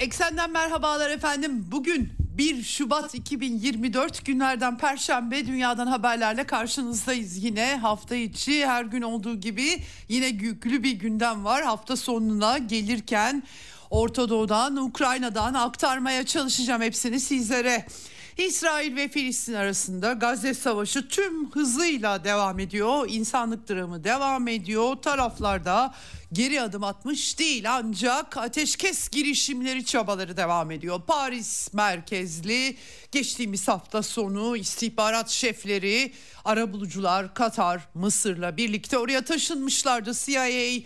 Eksenden merhabalar efendim. Bugün 1 Şubat 2024 günlerden Perşembe dünyadan haberlerle karşınızdayız. Yine hafta içi her gün olduğu gibi yine yüklü bir gündem var. Hafta sonuna gelirken Orta Doğu'dan, Ukrayna'dan aktarmaya çalışacağım hepsini sizlere. İsrail ve Filistin arasında Gazze Savaşı tüm hızıyla devam ediyor. İnsanlık dramı devam ediyor. Taraflarda geri adım atmış değil, ancak ateşkes girişimleri, çabaları devam ediyor. Paris merkezli geçtiğimiz hafta sonu istihbarat şefleri, arabulucular Katar, Mısır'la birlikte oraya taşınmışlardı. CIA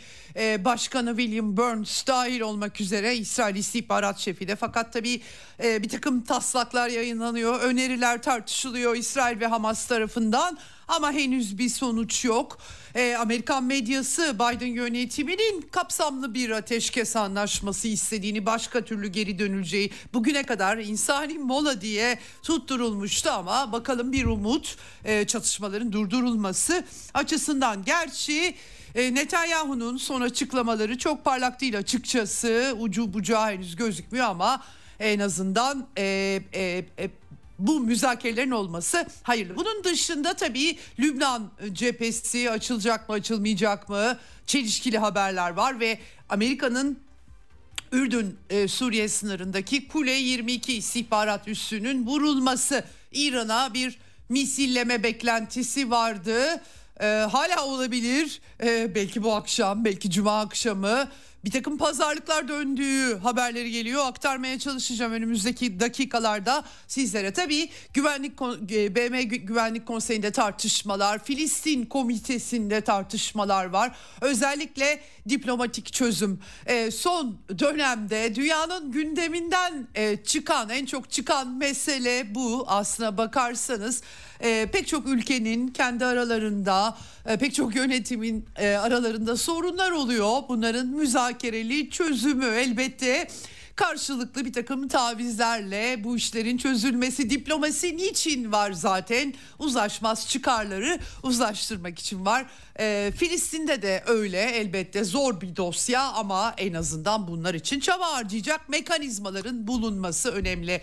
Başkanı William Burns dahil olmak üzere İsrail istihbarat şefi de. Fakat tabii bir takım taslaklar yayınlanıyor, öneriler tartışılıyor İsrail ve Hamas tarafından. Ama henüz bir sonuç yok. Amerikan medyası Biden yönetiminin kapsamlı bir ateşkes anlaşması istediğini, başka türlü geri dönüleceği, bugüne kadar insani mola diye tutturulmuştu ama bakalım bir umut çatışmaların durdurulması açısından. Gerçi Netanyahu'nun son açıklamaları çok parlak değil açıkçası, ucu bucağı henüz gözükmüyor ama en azından bu müzakerelerin olması hayırlı. Bunun dışında tabii Lübnan cephesi açılacak mı, açılmayacak mı? Çelişkili haberler var ve Amerika'nın Ürdün Suriye sınırındaki Kule 22 istihbarat üssünün vurulması, İran'a bir misilleme beklentisi vardı. Hala olabilir. Belki bu akşam, belki cuma akşamı bir takım pazarlıklar döndüğü haberleri geliyor. Aktarmaya çalışacağım önümüzdeki dakikalarda sizlere. Tabii BM Güvenlik Konseyi'nde tartışmalar, Filistin Komitesi'nde tartışmalar var. Özellikle diplomatik çözüm. Son dönemde dünyanın gündeminden çıkan, en çok çıkan mesele bu. Aslına bakarsanız pek çok ülkenin kendi aralarında, pek çok yönetimin aralarında sorunlar oluyor. Bunların müzakereli çözümü, elbette karşılıklı bir takım tavizlerle bu işlerin çözülmesi. Diplomasi niçin var zaten? Uzlaşmaz çıkarları uzlaştırmak için var. Filistin'de de öyle, elbette zor bir dosya ama en azından bunlar için çaba harcayacak mekanizmaların bulunması önemli.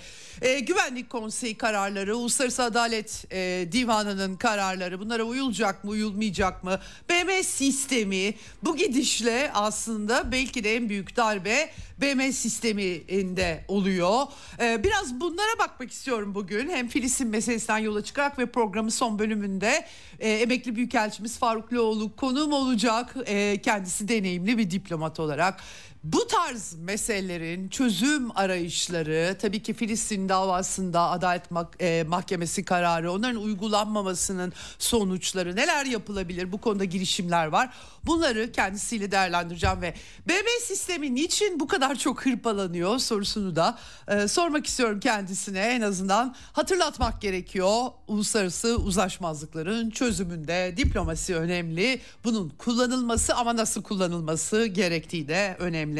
Güvenlik Konseyi kararları, Uluslararası Adalet Divanı'nın kararları, bunlara uyulacak mı, uyulmayacak mı? BM sistemi bu gidişle aslında belki de en büyük darbe BM sisteminde oluyor. Biraz bunlara bakmak istiyorum bugün. Hem Filistin meselesinden yola çıkarak ve programın son bölümünde emekli büyükelçimiz Faruk Loğlu konuğum olacak. Kendisi deneyimli bir diplomat olarak. Bu tarz meselelerin çözüm arayışları, tabii ki Filistin davasında Adalet Mahkemesi kararı, onların uygulanmamasının sonuçları, neler yapılabilir, bu konuda girişimler var. Bunları kendisiyle değerlendireceğim ve BM sistemi niçin bu kadar çok hırpalanıyor sorusunu da sormak istiyorum kendisine. En azından hatırlatmak gerekiyor. Uluslararası uzlaşmazlıkların çözümünde diplomasi önemli. Bunun kullanılması ama nasıl kullanılması gerektiği de önemli.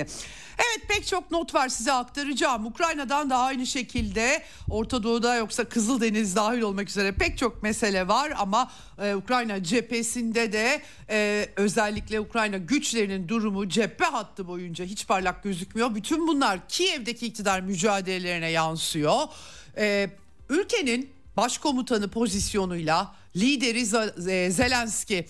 Evet, pek çok not var, size aktaracağım. Ukrayna'dan da aynı şekilde, Orta Doğu'da yoksa Kızıldeniz dahil olmak üzere pek çok mesele var ama Ukrayna cephesinde de özellikle Ukrayna güçlerinin durumu cephe hattı boyunca hiç parlak gözükmüyor. Bütün bunlar Kiev'deki iktidar mücadelelerine yansıyor. Ülkenin başkomutanı pozisyonuyla lideri Zelenski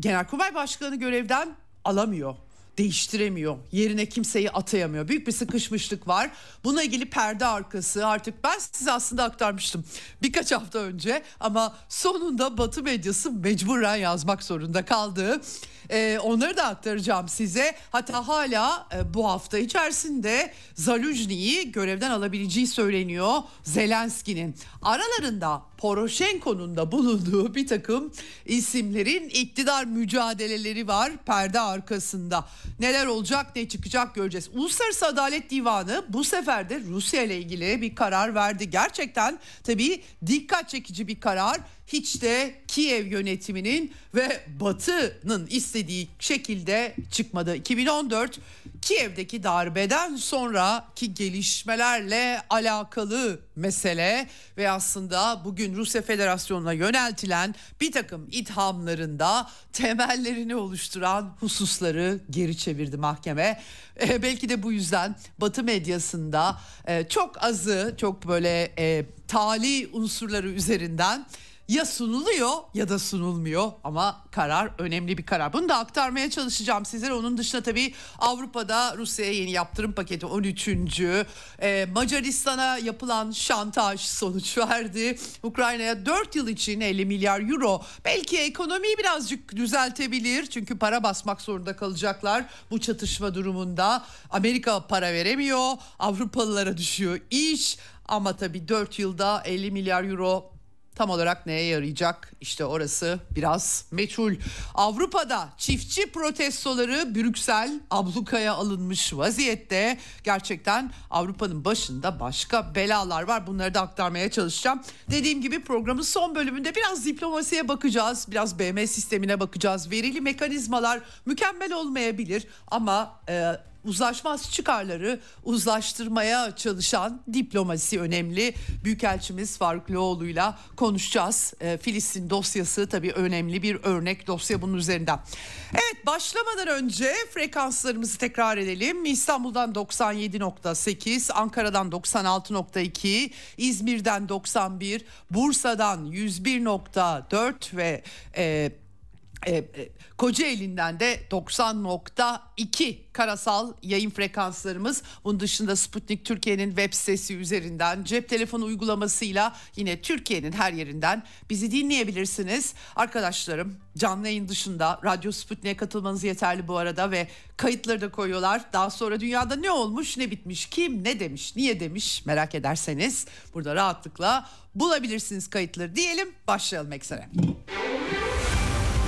Genelkurmay Başkanı görevden alamıyor, değiştiremiyor. Yerine kimseyi atayamıyor. Büyük bir sıkışmışlık var. Buna ilgili perde arkası artık ben size aslında aktarmıştım birkaç hafta önce ama sonunda Batı medyası mecburen yazmak zorunda kaldı. Onları da aktaracağım size. Hatta hala bu hafta içerisinde Zaluzhny'yi görevden alabileceği söyleniyor Zelenski'nin. Aralarında Poroşenko'nun da bulunduğu bir takım isimlerin iktidar mücadeleleri var perde arkasında. Neler olacak, ne çıkacak göreceğiz. Uluslararası Adalet Divanı bu sefer de Rusya ile ilgili bir karar verdi. Gerçekten tabii dikkat çekici bir karar. Hiç de Kiev yönetiminin ve Batı'nın istediği şekilde çıkmadı. 2014 Kiev'deki darbeden sonraki gelişmelerle alakalı mesele ve aslında bugün Rusya Federasyonu'na yöneltilen bir takım ithamlarında temellerini oluşturan hususları geri çevirdi mahkeme. Belki de bu yüzden Batı medyasında çok azı, çok böyle tali unsurları üzerinden ya sunuluyor ya da sunulmuyor ama karar önemli bir karar. Bunu da aktarmaya çalışacağım sizlere. Onun dışında tabii Avrupa'da Rusya'ya yeni yaptırım paketi 13. Macaristan'a yapılan şantaj sonuç verdi. Ukrayna'ya 4 yıl için 50 milyar euro. Belki ekonomiyi birazcık düzeltebilir. Çünkü para basmak zorunda kalacaklar bu çatışma durumunda. Amerika para veremiyor. Avrupalılara düşüyor iş. Ama tabii 4 yılda 50 milyar euro... Tam olarak neye yarayacak? İşte orası biraz meçhul. Avrupa'da çiftçi protestoları Brüksel ablukaya alınmış vaziyette. Gerçekten Avrupa'nın başında başka belalar var. Bunları da aktarmaya çalışacağım. Dediğim gibi programın son bölümünde biraz diplomasiye bakacağız. Biraz BM sistemine bakacağız. Verili mekanizmalar mükemmel olmayabilir ama... uzlaşmaz çıkarları uzlaştırmaya çalışan diplomasi önemli. Büyükelçimiz Faruk Loğlu'yla konuşacağız. Filistin dosyası tabii önemli bir örnek dosya bunun üzerinden. Evet, başlamadan önce frekanslarımızı tekrar edelim. İstanbul'dan 97.8, Ankara'dan 96.2, İzmir'den 91, Bursa'dan 101.4 ve Kocaeli'nden de 90.2 karasal yayın frekanslarımız. Bunun dışında Sputnik Türkiye'nin web sitesi üzerinden cep telefonu uygulamasıyla yine Türkiye'nin her yerinden bizi dinleyebilirsiniz. Arkadaşlarım canlı yayın dışında Radyo Sputnik'e katılmanız yeterli bu arada ve kayıtları da koyuyorlar. Daha sonra dünyada ne olmuş, ne bitmiş, kim ne demiş, niye demiş merak ederseniz burada rahatlıkla bulabilirsiniz kayıtları diyelim. Başlayalım eksene.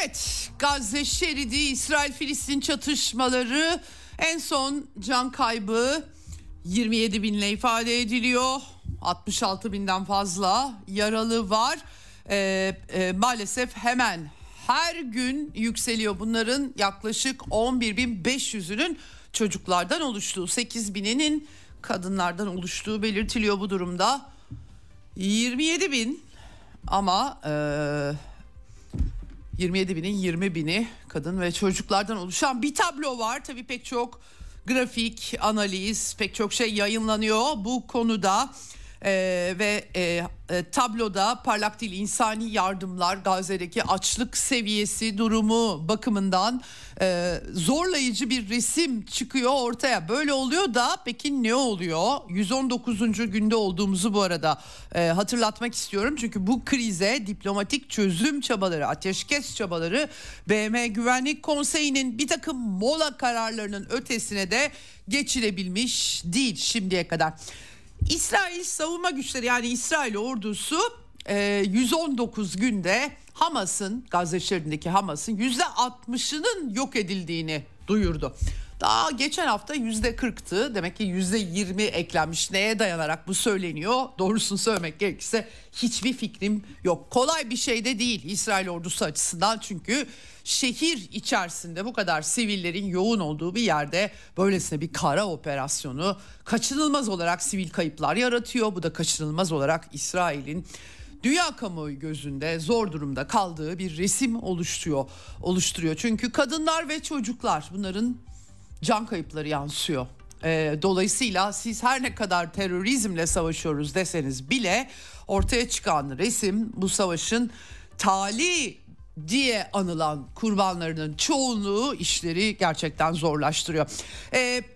Evet, Gazze şeridi, İsrail-Filistin çatışmaları, en son can kaybı 27 binle ifade ediliyor. 66 binden fazla yaralı var. Maalesef hemen her gün yükseliyor. Bunların yaklaşık 11.500'ünün çocuklardan oluştuğu, 8.000'inin kadınlardan oluştuğu belirtiliyor bu durumda. 27 bin ama... 27 binin 20 bini kadın ve çocuklardan oluşan bir tablo var. Tabii pek çok grafik, analiz, pek çok şey yayınlanıyor bu konuda. Tabloda parlak değil, insani yardımlar, Gazze'deki açlık seviyesi durumu bakımından zorlayıcı bir resim çıkıyor ortaya. Böyle oluyor da peki ne oluyor? 119. günde olduğumuzu bu arada hatırlatmak istiyorum. Çünkü bu krize diplomatik çözüm çabaları, ateşkes çabaları BM Güvenlik Konseyi'nin bir takım mola kararlarının ötesine de geçilebilmiş değil şimdiye kadar. İsrail savunma güçleri, yani İsrail ordusu 119 günde Hamas'ın, Gazze şeridindeki Hamas'ın %60'ının yok edildiğini duyurdu. Daha geçen hafta %40'tı. Demek ki %20 eklenmiş. Neye dayanarak bu söyleniyor? Doğrusunu söylemek gerekirse hiçbir fikrim yok. Kolay bir şey de değil İsrail ordusu açısından, çünkü şehir içerisinde bu kadar sivillerin yoğun olduğu bir yerde böylesine bir kara operasyonu kaçınılmaz olarak sivil kayıplar yaratıyor. Bu da kaçınılmaz olarak İsrail'in dünya kamuoyu gözünde zor durumda kaldığı bir resim oluşturuyor. Çünkü kadınlar ve çocuklar, bunların can kayıpları yansıyor. Dolayısıyla siz her ne kadar terörizmle savaşıyoruz deseniz bile ortaya çıkan resim bu savaşın tali diye anılan kurbanlarının çoğunluğu işleri gerçekten zorlaştırıyor.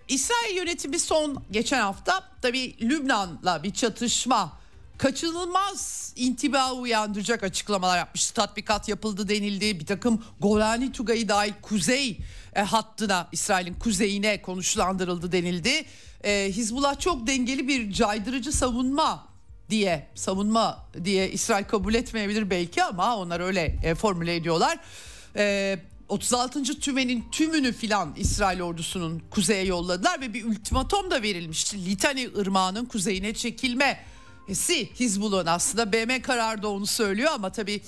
İsrail yönetimi son geçen hafta tabii Lübnan'la bir çatışma kaçınılmaz intiba uyandıracak açıklamalar yapmıştı. Tatbikat yapıldı denildi. Bir takım Golani Tugayı dahil kuzey hattına, İsrail'in kuzeyine konuşlandırıldı denildi. Hizbullah çok dengeli bir caydırıcı savunma diye İsrail kabul etmeyebilir belki ama onlar öyle formüle ediyorlar. 36. tümenin tümünü filan İsrail ordusunun kuzeye yolladılar ve bir ultimatom da verilmişti. Litani Irmağı'nın kuzeyine çekilmesi Hizbullah'ın, aslında BM kararı da onu söylüyor ama tabii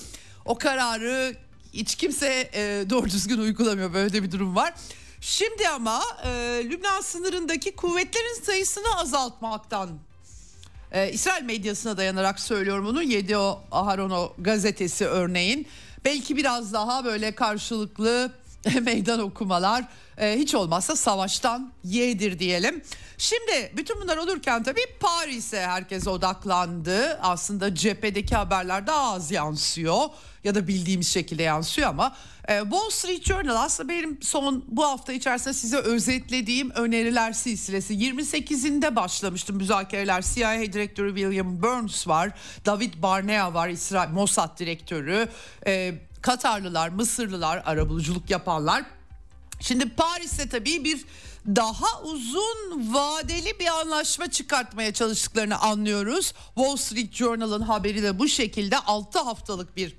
o kararı hiç kimse doğru düzgün uygulamıyor, böyle de bir durum var. Şimdi ama Lübnan sınırındaki kuvvetlerin sayısını azaltmaktan, İsrail medyasına dayanarak söylüyorum bunu, Yediot Aharono gazetesi örneğin, belki biraz daha böyle karşılıklı meydan okumalar, hiç olmazsa savaştan yedir diyelim. Şimdi bütün bunlar olurken tabii Paris'e herkes odaklandı. Aslında cephedeki haberler daha az yansıyor ya da bildiğimiz şekilde yansıyor ama Wall Street Journal, aslında benim son bu hafta içerisinde size özetlediğim öneriler silsilesi, 28'inde başlamıştım müzakereler. CIA direktörü William Burns var, David Barnea var, İsrail Mossad direktörü, Katarlılar, Mısırlılar, arabuluculuk yapanlar. Şimdi Paris'te tabii bir daha uzun vadeli bir anlaşma çıkartmaya çalıştıklarını anlıyoruz. Wall Street Journal'ın haberi de bu şekilde. 6 haftalık bir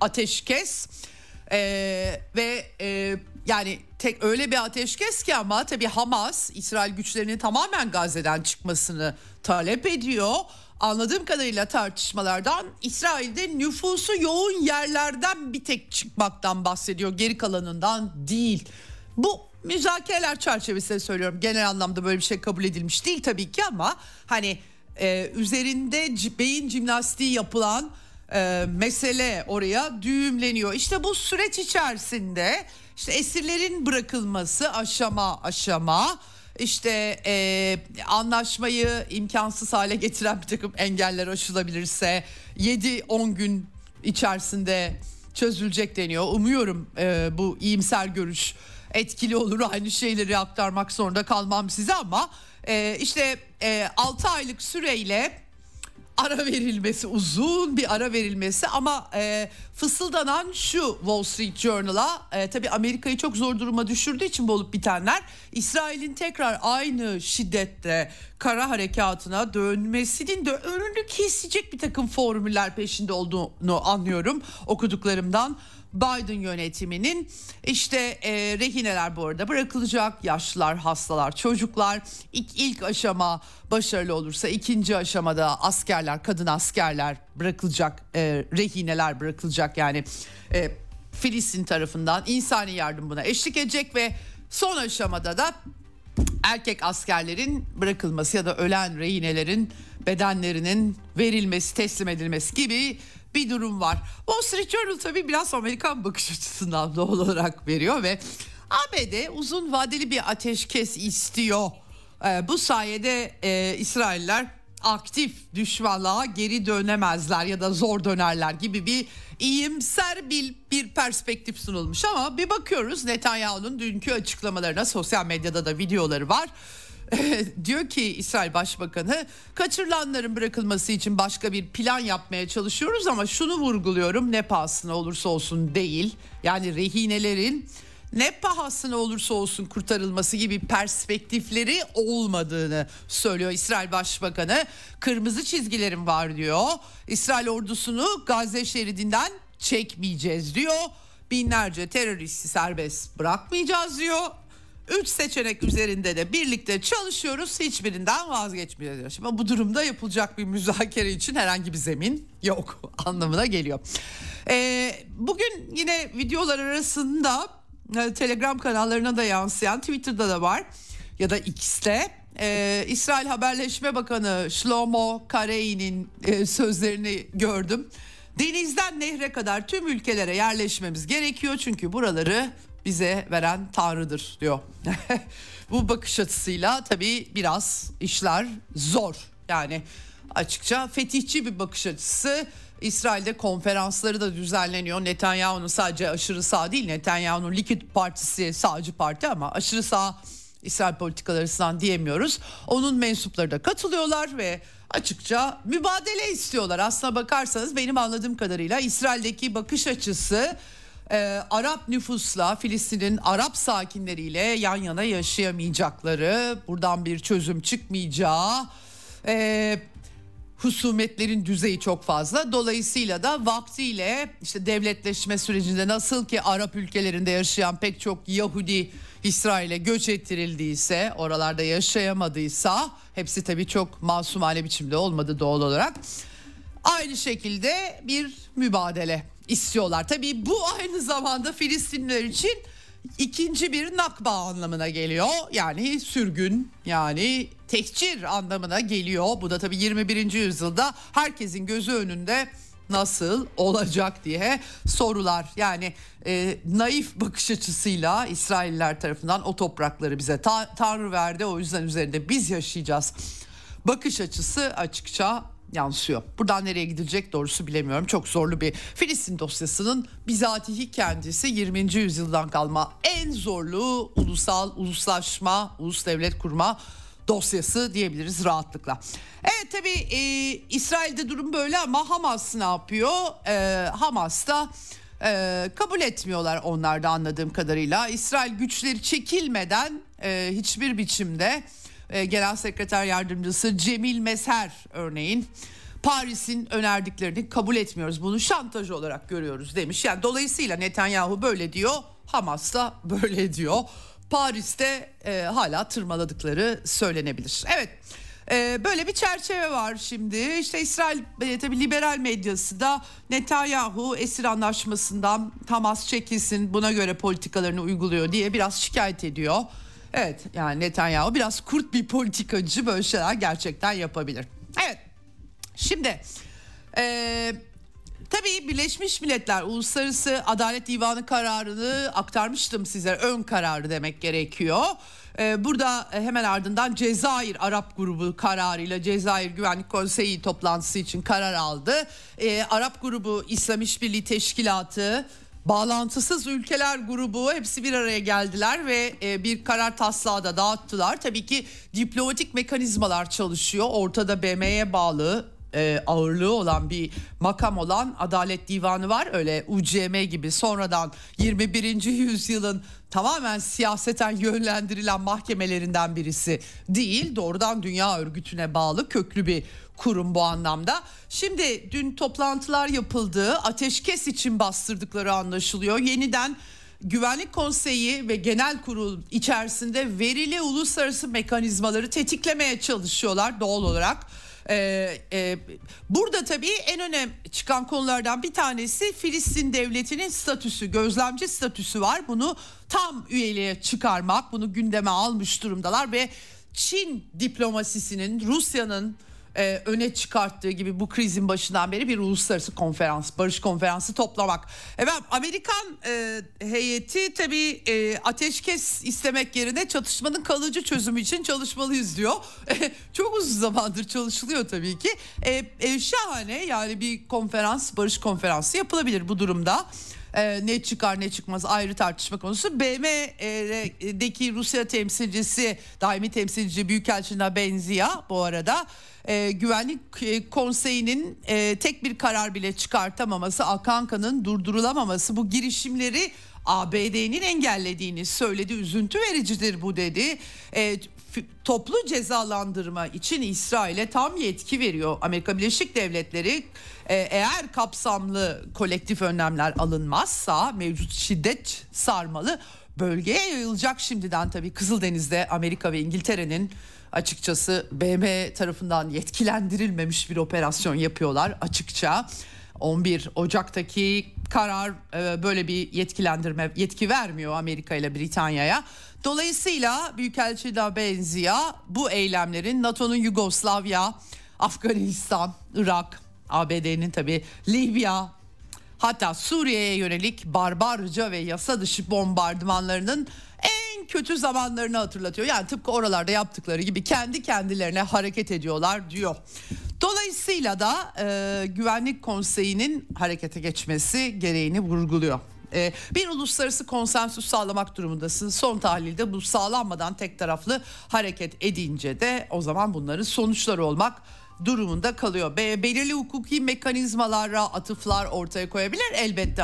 ateşkes ve yani tek öyle bir ateşkes ki ama tabii Hamas İsrail güçlerinin tamamen Gazze'den çıkmasını talep ediyor. Anladığım kadarıyla tartışmalardan İsrail'de nüfusu yoğun yerlerden bir tek çıkmaktan bahsediyor, geri kalanından değil. Bu müzakereler çerçevesinde söylüyorum, genel anlamda böyle bir şey kabul edilmiş değil tabii ki ama hani üzerinde beyin jimnastiği yapılan mesele oraya düğümleniyor. İşte bu süreç içerisinde işte esirlerin bırakılması aşama aşama, İşte anlaşmayı imkansız hale getiren bir takım engeller aşılabilirse 7-10 gün içerisinde çözülecek deniyor. Umuyorum bu iyimser görüş etkili olur. Aynı şeyleri aktarmak zorunda kalmam size ama işte 6 aylık süreyle ara verilmesi, uzun bir ara verilmesi ama fısıldanan şu Wall Street Journal'a, tabii Amerika'yı çok zor duruma düşürdüğü için bu olup bitenler, İsrail'in tekrar aynı şiddette kara harekatına dönmesinin de önünü kesecek bir takım formüller peşinde olduğunu anlıyorum okuduklarımdan. Biden yönetiminin işte rehineler bu arada bırakılacak, yaşlılar, hastalar, çocuklar. İlk aşama başarılı olursa ikinci aşamada askerler, kadın askerler bırakılacak, rehineler bırakılacak. Yani Filistin tarafından insani yardım buna eşlik edecek ve son aşamada da erkek askerlerin bırakılması ya da ölen rehinelerin bedenlerinin verilmesi, teslim edilmesi gibi bir durum var. Wall Street Journal tabii biraz Amerikan bakış açısından doğal olarak veriyor ve ABD uzun vadeli bir ateşkes istiyor. Bu sayede İsrailler aktif düşmanlığa geri dönemezler ya da zor dönerler gibi bir iyimser bir perspektif sunulmuş ama bir bakıyoruz Netanyahu'nun dünkü açıklamalarına, sosyal medyada da videoları var. Diyor ki İsrail Başbakanı, kaçırılanların bırakılması için başka bir plan yapmaya çalışıyoruz ama şunu vurguluyorum, ne pahasına olursa olsun değil. Yani rehinelerin ne pahasına olursa olsun kurtarılması gibi perspektifleri olmadığını söylüyor İsrail Başbakanı. Kırmızı çizgilerim var diyor. İsrail ordusunu Gazze şeridinden çekmeyeceğiz diyor. Binlerce teröristi serbest bırakmayacağız diyor. 3 seçenek üzerinde de birlikte çalışıyoruz. Hiçbirinden vazgeçmeyeceğiz. Şimdi bu durumda yapılacak bir müzakere için herhangi bir zemin yok anlamına geliyor. Bugün yine videolar arasında Telegram kanallarına da yansıyan, Twitter'da da var ya da X'te İsrail Haberleşme Bakanı Shlomo Karei'nin sözlerini gördüm. Denizden nehre kadar tüm ülkelere yerleşmemiz gerekiyor çünkü buraları bize veren Tanrı'dır diyor. Bu bakış açısıyla tabii biraz işler zor. Yani açıkça fetihçi bir bakış açısı. İsrail'de konferansları da düzenleniyor. Netanyahu'nun sadece aşırı sağ değil, Netanyahu'nun Likit Partisi sağcı parti ama aşırı sağ İsrail politikaları açısından diyemiyoruz. Onun mensupları da katılıyorlar ve açıkça mübadele istiyorlar. Aslına bakarsanız benim anladığım kadarıyla İsrail'deki bakış açısı Arap nüfusla, Filistin'in Arap sakinleriyle yan yana yaşayamayacakları, buradan bir çözüm çıkmayacağı, husumetlerin düzeyi çok fazla. Dolayısıyla da vaktiyle işte devletleşme sürecinde nasıl ki Arap ülkelerinde yaşayan pek çok Yahudi İsrail'e göç ettirildiyse, oralarda yaşayamadıysa, hepsi tabii çok masumane biçimde olmadı doğal olarak, aynı şekilde bir mübadele istiyorlar. Tabii bu aynı zamanda Filistinliler için ikinci bir nakba anlamına geliyor. Yani sürgün, yani tehcir anlamına geliyor. Bu da tabii 21. yüzyılda herkesin gözü önünde nasıl olacak diye sorular. Yani naif bakış açısıyla İsrailler tarafından o toprakları bize Tanrı verdi, o yüzden üzerinde biz yaşayacağız bakış açısı açıkça yansıyor. Buradan nereye gidilecek doğrusu bilemiyorum. Çok zorlu bir Filistin dosyasının bizatihi kendisi 20. yüzyıldan kalma en zorlu uluslaşma, ulus devlet kurma dosyası diyebiliriz rahatlıkla. Evet tabii İsrail'de durum böyle ama Hamas ne yapıyor? Hamas da kabul etmiyorlar onlar da anladığım kadarıyla. İsrail güçleri çekilmeden hiçbir biçimde Genel Sekreter Yardımcısı Cemil Mesher örneğin Paris'in önerdiklerini kabul etmiyoruz. Bunu şantaj olarak görüyoruz demiş. Yani dolayısıyla Netanyahu böyle diyor, Hamas da böyle diyor. Paris'te hala tırmaladıkları söylenebilir. Evet böyle bir çerçeve var şimdi. İşte İsrail tabii liberal medyası da Netanyahu esir anlaşmasından Hamas çekilsin, buna göre politikalarını uyguluyor diye biraz şikayet ediyor. Evet yani Netanyahu biraz kurt bir politikacı, böyle şeyler gerçekten yapabilir. Evet şimdi tabii Birleşmiş Milletler Uluslararası Adalet Divanı kararını aktarmıştım size, ön kararı demek gerekiyor. Burada hemen ardından Cezayir Arap Grubu kararıyla Cezayir Güvenlik Konseyi toplantısı için karar aldı. Arap Grubu, İslam İşbirliği Teşkilatı, bağlantısız ülkeler grubu hepsi bir araya geldiler ve bir karar taslağı da dağıttılar. Tabii ki diplomatik mekanizmalar çalışıyor. Ortada BM'ye bağlı ağırlığı olan bir makam olan Adalet Divanı var. Öyle UCM gibi sonradan 21. yüzyılın tamamen siyaseten yönlendirilen mahkemelerinden birisi değil. Doğrudan dünya örgütüne bağlı köklü bir kurum bu anlamda. Şimdi dün toplantılar yapıldı. Ateşkes için bastırdıkları anlaşılıyor. Yeniden Güvenlik Konseyi ve Genel Kurul içerisinde verili uluslararası mekanizmaları tetiklemeye çalışıyorlar doğal olarak. Burada tabii en önem çıkan konulardan bir tanesi Filistin devletinin statüsü, gözlemci statüsü var. Bunu tam üyeliğe çıkarmak, bunu gündeme almış durumdalar ve Çin diplomasisinin, Rusya'nın öne çıkarttığı gibi bu krizin başından beri bir uluslararası konferans, barış konferansı toplamak. Efendim Amerikan heyeti tabii ateşkes istemek yerine çatışmanın kalıcı çözümü için çalışmalıyız diyor. Çok uzun zamandır çalışılıyor tabii ki. Şahane yani bir konferans, barış konferansı yapılabilir bu durumda. Ne çıkar ne çıkmaz ayrı tartışma konusu. BM'deki Rusya temsilcisi, daimi temsilci Büyükelçiliğine benziyor bu arada. Güvenlik Konseyi'nin tek bir karar bile çıkartamaması, Akanka'nın durdurulamaması bu girişimleri ABD'nin engellediğini söyledi. Üzüntü vericidir bu dedi. Toplu cezalandırma için İsrail'e tam yetki veriyor Amerika Birleşik Devletleri. Eğer kapsamlı kolektif önlemler alınmazsa mevcut şiddet sarmalı bölgeye yayılacak. Şimdiden tabii Kızıldeniz'de Amerika ve İngiltere'nin açıkçası BM tarafından yetkilendirilmemiş bir operasyon yapıyorlar açıkça. 11 Ocak'taki karar böyle bir yetkilendirme, yetki vermiyor Amerika ile Britanya'ya. Dolayısıyla Büyükelçiliğe benziyor bu eylemlerin NATO'nun Yugoslavya, Afganistan, Irak, ABD'nin tabii Libya, Hatta Suriye'ye yönelik barbarca ve yasa dışı bombardımanlarının en kötü zamanlarını hatırlatıyor. Yani tıpkı oralarda yaptıkları gibi kendi kendilerine hareket ediyorlar diyor. Dolayısıyla da Güvenlik Konseyi'nin harekete geçmesi gereğini vurguluyor. Bir uluslararası konsensüs sağlamak durumundasın. Son tahlilde bu sağlanmadan tek taraflı hareket edince de o zaman bunların sonuçları olmak durumunda kalıyor. Belirli hukuki mekanizmalara atıflar ortaya koyabilir elbette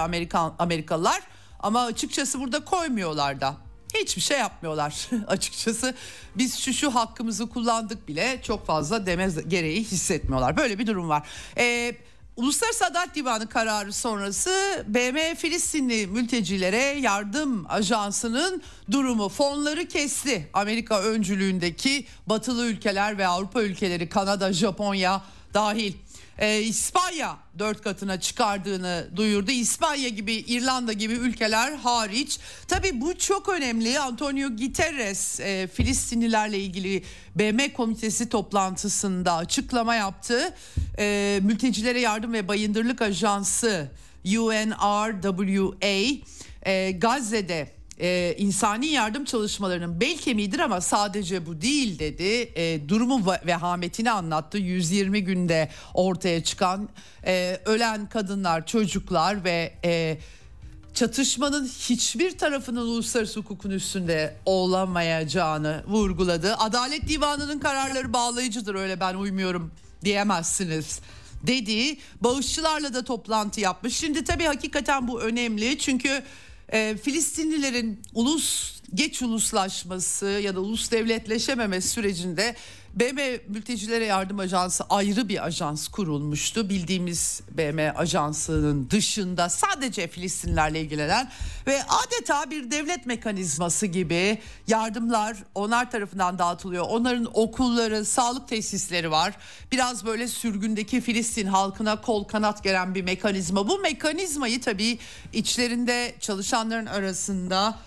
Amerikalılar ama açıkçası burada koymuyorlar da. Hiçbir şey yapmıyorlar açıkçası. Biz şu hakkımızı kullandık bile çok fazla demez gereği hissetmiyorlar. Böyle bir durum var. Uluslararası Adalet Divanı kararı sonrası BM Filistinli mültecilere yardım ajansının durumu fonları kesti. Amerika öncülüğündeki batılı ülkeler ve Avrupa ülkeleri, Kanada, Japonya dahil. İspanya 4 katına çıkardığını duyurdu. İspanya gibi, İrlanda gibi ülkeler hariç. Tabii bu çok önemli. Antonio Guterres Filistinlilerle ilgili BM komitesi toplantısında açıklama yaptı. Mültecilere Yardım ve Bayındırlık Ajansı UNRWA Gazze'de insani yardım çalışmalarının bel kemiğidir ama sadece bu değil dedi. Durumun vehametini anlattı. 120 günde ortaya çıkan ölen kadınlar, çocuklar ve çatışmanın hiçbir tarafının uluslararası hukukun üstünde olamayacağını vurguladı. Adalet Divanı'nın kararları bağlayıcıdır, öyle ben uymuyorum diyemezsiniz dedi. Bağışçılarla da toplantı yapmış. Şimdi tabii hakikaten bu önemli çünkü Filistinlilerin uluslaşması ya da ulus devletleşememesi sürecinde BM Mültecilere Yardım Ajansı ayrı bir ajans kurulmuştu. Bildiğimiz BM Ajansı'nın dışında sadece Filistinlerle ilgilenen ve adeta bir devlet mekanizması gibi yardımlar onlar tarafından dağıtılıyor. Onların okulları, sağlık tesisleri var. Biraz böyle sürgündeki Filistin halkına kol kanat gelen bir mekanizma. Bu mekanizmayı tabii içlerinde çalışanların arasında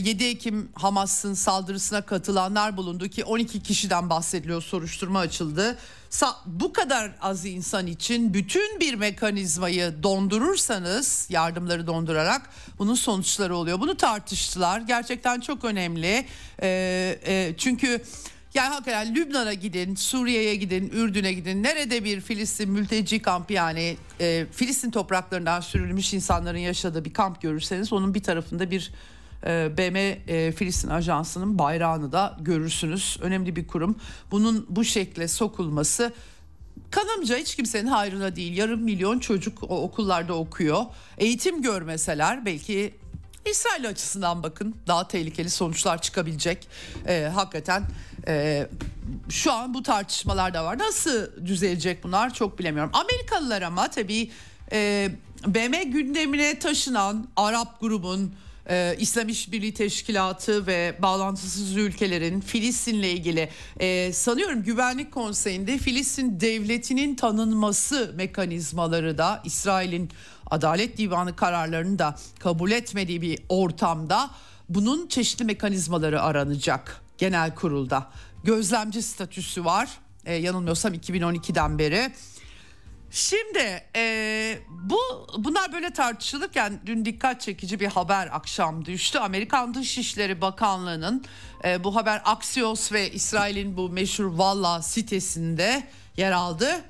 7 Ekim Hamas'ın saldırısına katılanlar bulundu ki 12 kişiden bahsediliyor, soruşturma açıldı. Bu kadar az insan için bütün bir mekanizmayı dondurursanız, yardımları dondurarak bunun sonuçları oluyor. Bunu tartıştılar. Gerçekten çok önemli. Çünkü yani hakikaten Lübnan'a gidin, Suriye'ye gidin, Ürdün'e gidin. Nerede bir Filistin mülteci kampı yani Filistin topraklarından sürülmüş insanların yaşadığı bir kamp görürseniz onun bir tarafında bir BM Filistin Ajansı'nın bayrağını da görürsünüz. Önemli bir kurum. Bunun bu şekle sokulması kanımca hiç kimsenin hayrına değil. Yarım milyon çocuk o okullarda okuyor. Eğitim görmeseler belki İsrail açısından bakın daha tehlikeli sonuçlar çıkabilecek. Hakikaten şu an bu tartışmalar da var. Nasıl düzelecek bunlar çok bilemiyorum. Amerikalılar ama tabii BM gündemine taşınan Arap grubun İslam İşbirliği Teşkilatı ve bağlantısız ülkelerin Filistin'le ilgili sanıyorum Güvenlik Konseyi'nde Filistin devletinin tanınması mekanizmaları da İsrail'in Adalet Divanı kararlarını da kabul etmediği bir ortamda bunun çeşitli mekanizmaları aranacak genel kurulda. Gözlemci statüsü var yanılmıyorsam 2012'den beri. Şimdi bunlar böyle tartışılırken dün dikkat çekici bir haber akşam düştü. Amerikan Dışişleri Bakanlığı'nın bu haber Axios ve İsrail'in bu meşhur Valla sitesinde yer aldı.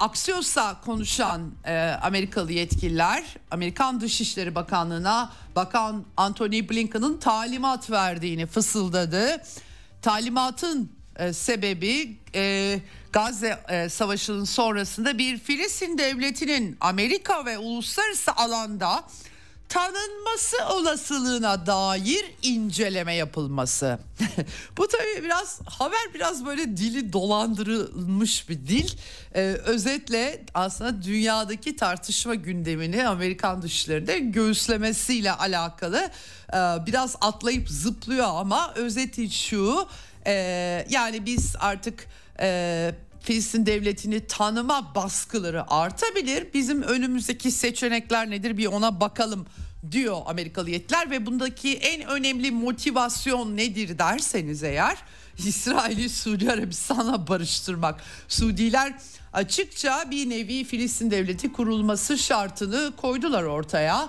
Axios'a konuşan Amerikalı yetkililer Amerikan Dışişleri Bakanlığı'na Bakan Antony Blinken'ın talimat verdiğini fısıldadı. Talimatın sebebi Gazze Savaşı'nın sonrasında bir Filistin devletinin Amerika ve uluslararası alanda tanınması olasılığına dair inceleme yapılması. Bu tabii biraz haber biraz böyle dili dolandırılmış bir dil. Özetle aslında dünyadaki tartışma gündemini Amerikan dışişlerinde göğüslemesiyle alakalı biraz atlayıp zıplıyor ama özeti şu. Yani biz artık Filistin devletini tanıma baskıları artabilir. Bizim önümüzdeki seçenekler nedir bir ona bakalım diyor Amerikalı yetkiler ve bundaki en önemli motivasyon nedir derseniz eğer İsrail'i Suudi Arabistan'la barıştırmak. Suudiler açıkça bir nevi Filistin devleti kurulması şartını koydular ortaya.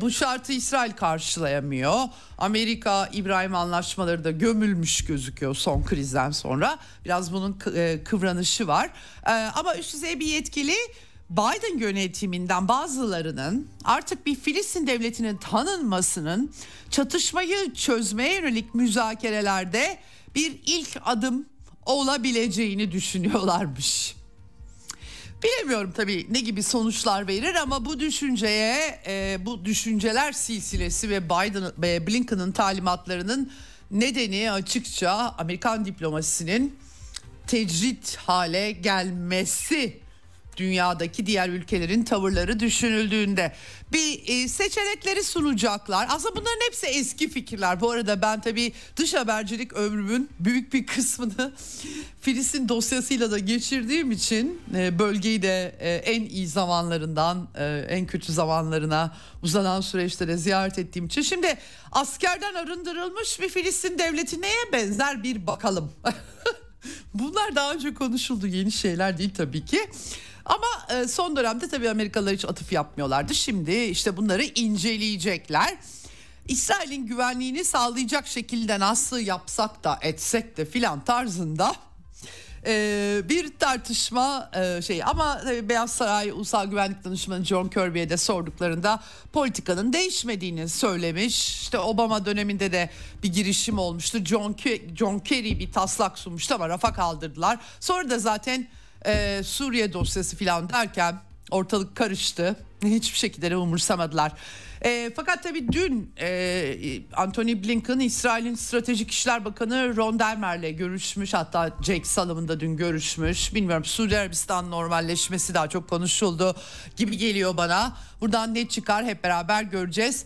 Bu şartı İsrail karşılayamıyor. Amerika İbrahim anlaşmaları da gömülmüş gözüküyor son krizden sonra. Biraz bunun kıvranışı var. Ama üst düzey bir yetkili Biden yönetiminden bazılarının artık bir Filistin devletinin tanınmasının çatışmayı çözmeye yönelik müzakerelerde bir ilk adım olabileceğini düşünüyorlarmış. Bilemiyorum tabii ne gibi sonuçlar verir ama bu düşünceye, bu düşünceler silsilesi ve Blinken'ın talimatlarının nedeni açıkça Amerikan diplomasisinin tecrit hale gelmesi. Dünyadaki diğer ülkelerin tavırları düşünüldüğünde bir seçenekleri sunacaklar. Aslında bunların hepsi eski fikirler. Bu arada ben tabii dış habercilik ömrümün büyük bir kısmını Filistin dosyasıyla da geçirdiğim için bölgeyi de en iyi zamanlarından en kötü zamanlarına uzanan süreçlere ziyaret ettiğim için. Şimdi askerden arındırılmış bir Filistin devleti neye benzer bir bakalım. Bunlar daha önce konuşuldu, yeni şeyler değil tabii ki. Ama son dönemde tabii Amerikalılar hiç atıf yapmıyorlardı. Şimdi işte bunları inceleyecekler. İsrail'in güvenliğini sağlayacak şekilde nasıl yapsak da etsek de filan tarzında bir tartışma şey. Ama Beyaz Saray Ulusal Güvenlik Danışmanı John Kirby'ye de sorduklarında politikanın değişmediğini söylemiş. İşte Obama döneminde de bir girişim olmuştu. John Kerry bir taslak sunmuştu ama rafa kaldırdılar. Sonra da zaten Suriye dosyası filan derken ortalık karıştı. Hiçbir şekilde umursamadılar. Fakat tabii dün Antony Blinken İsrail'in Stratejik İşler Bakanı Ron Dermer'le görüşmüş. Hatta Jake Sullivan'da dün görüşmüş. Bilmiyorum, Suudi Arabistan normalleşmesi daha çok konuşuldu gibi geliyor bana. Buradan ne çıkar hep beraber göreceğiz.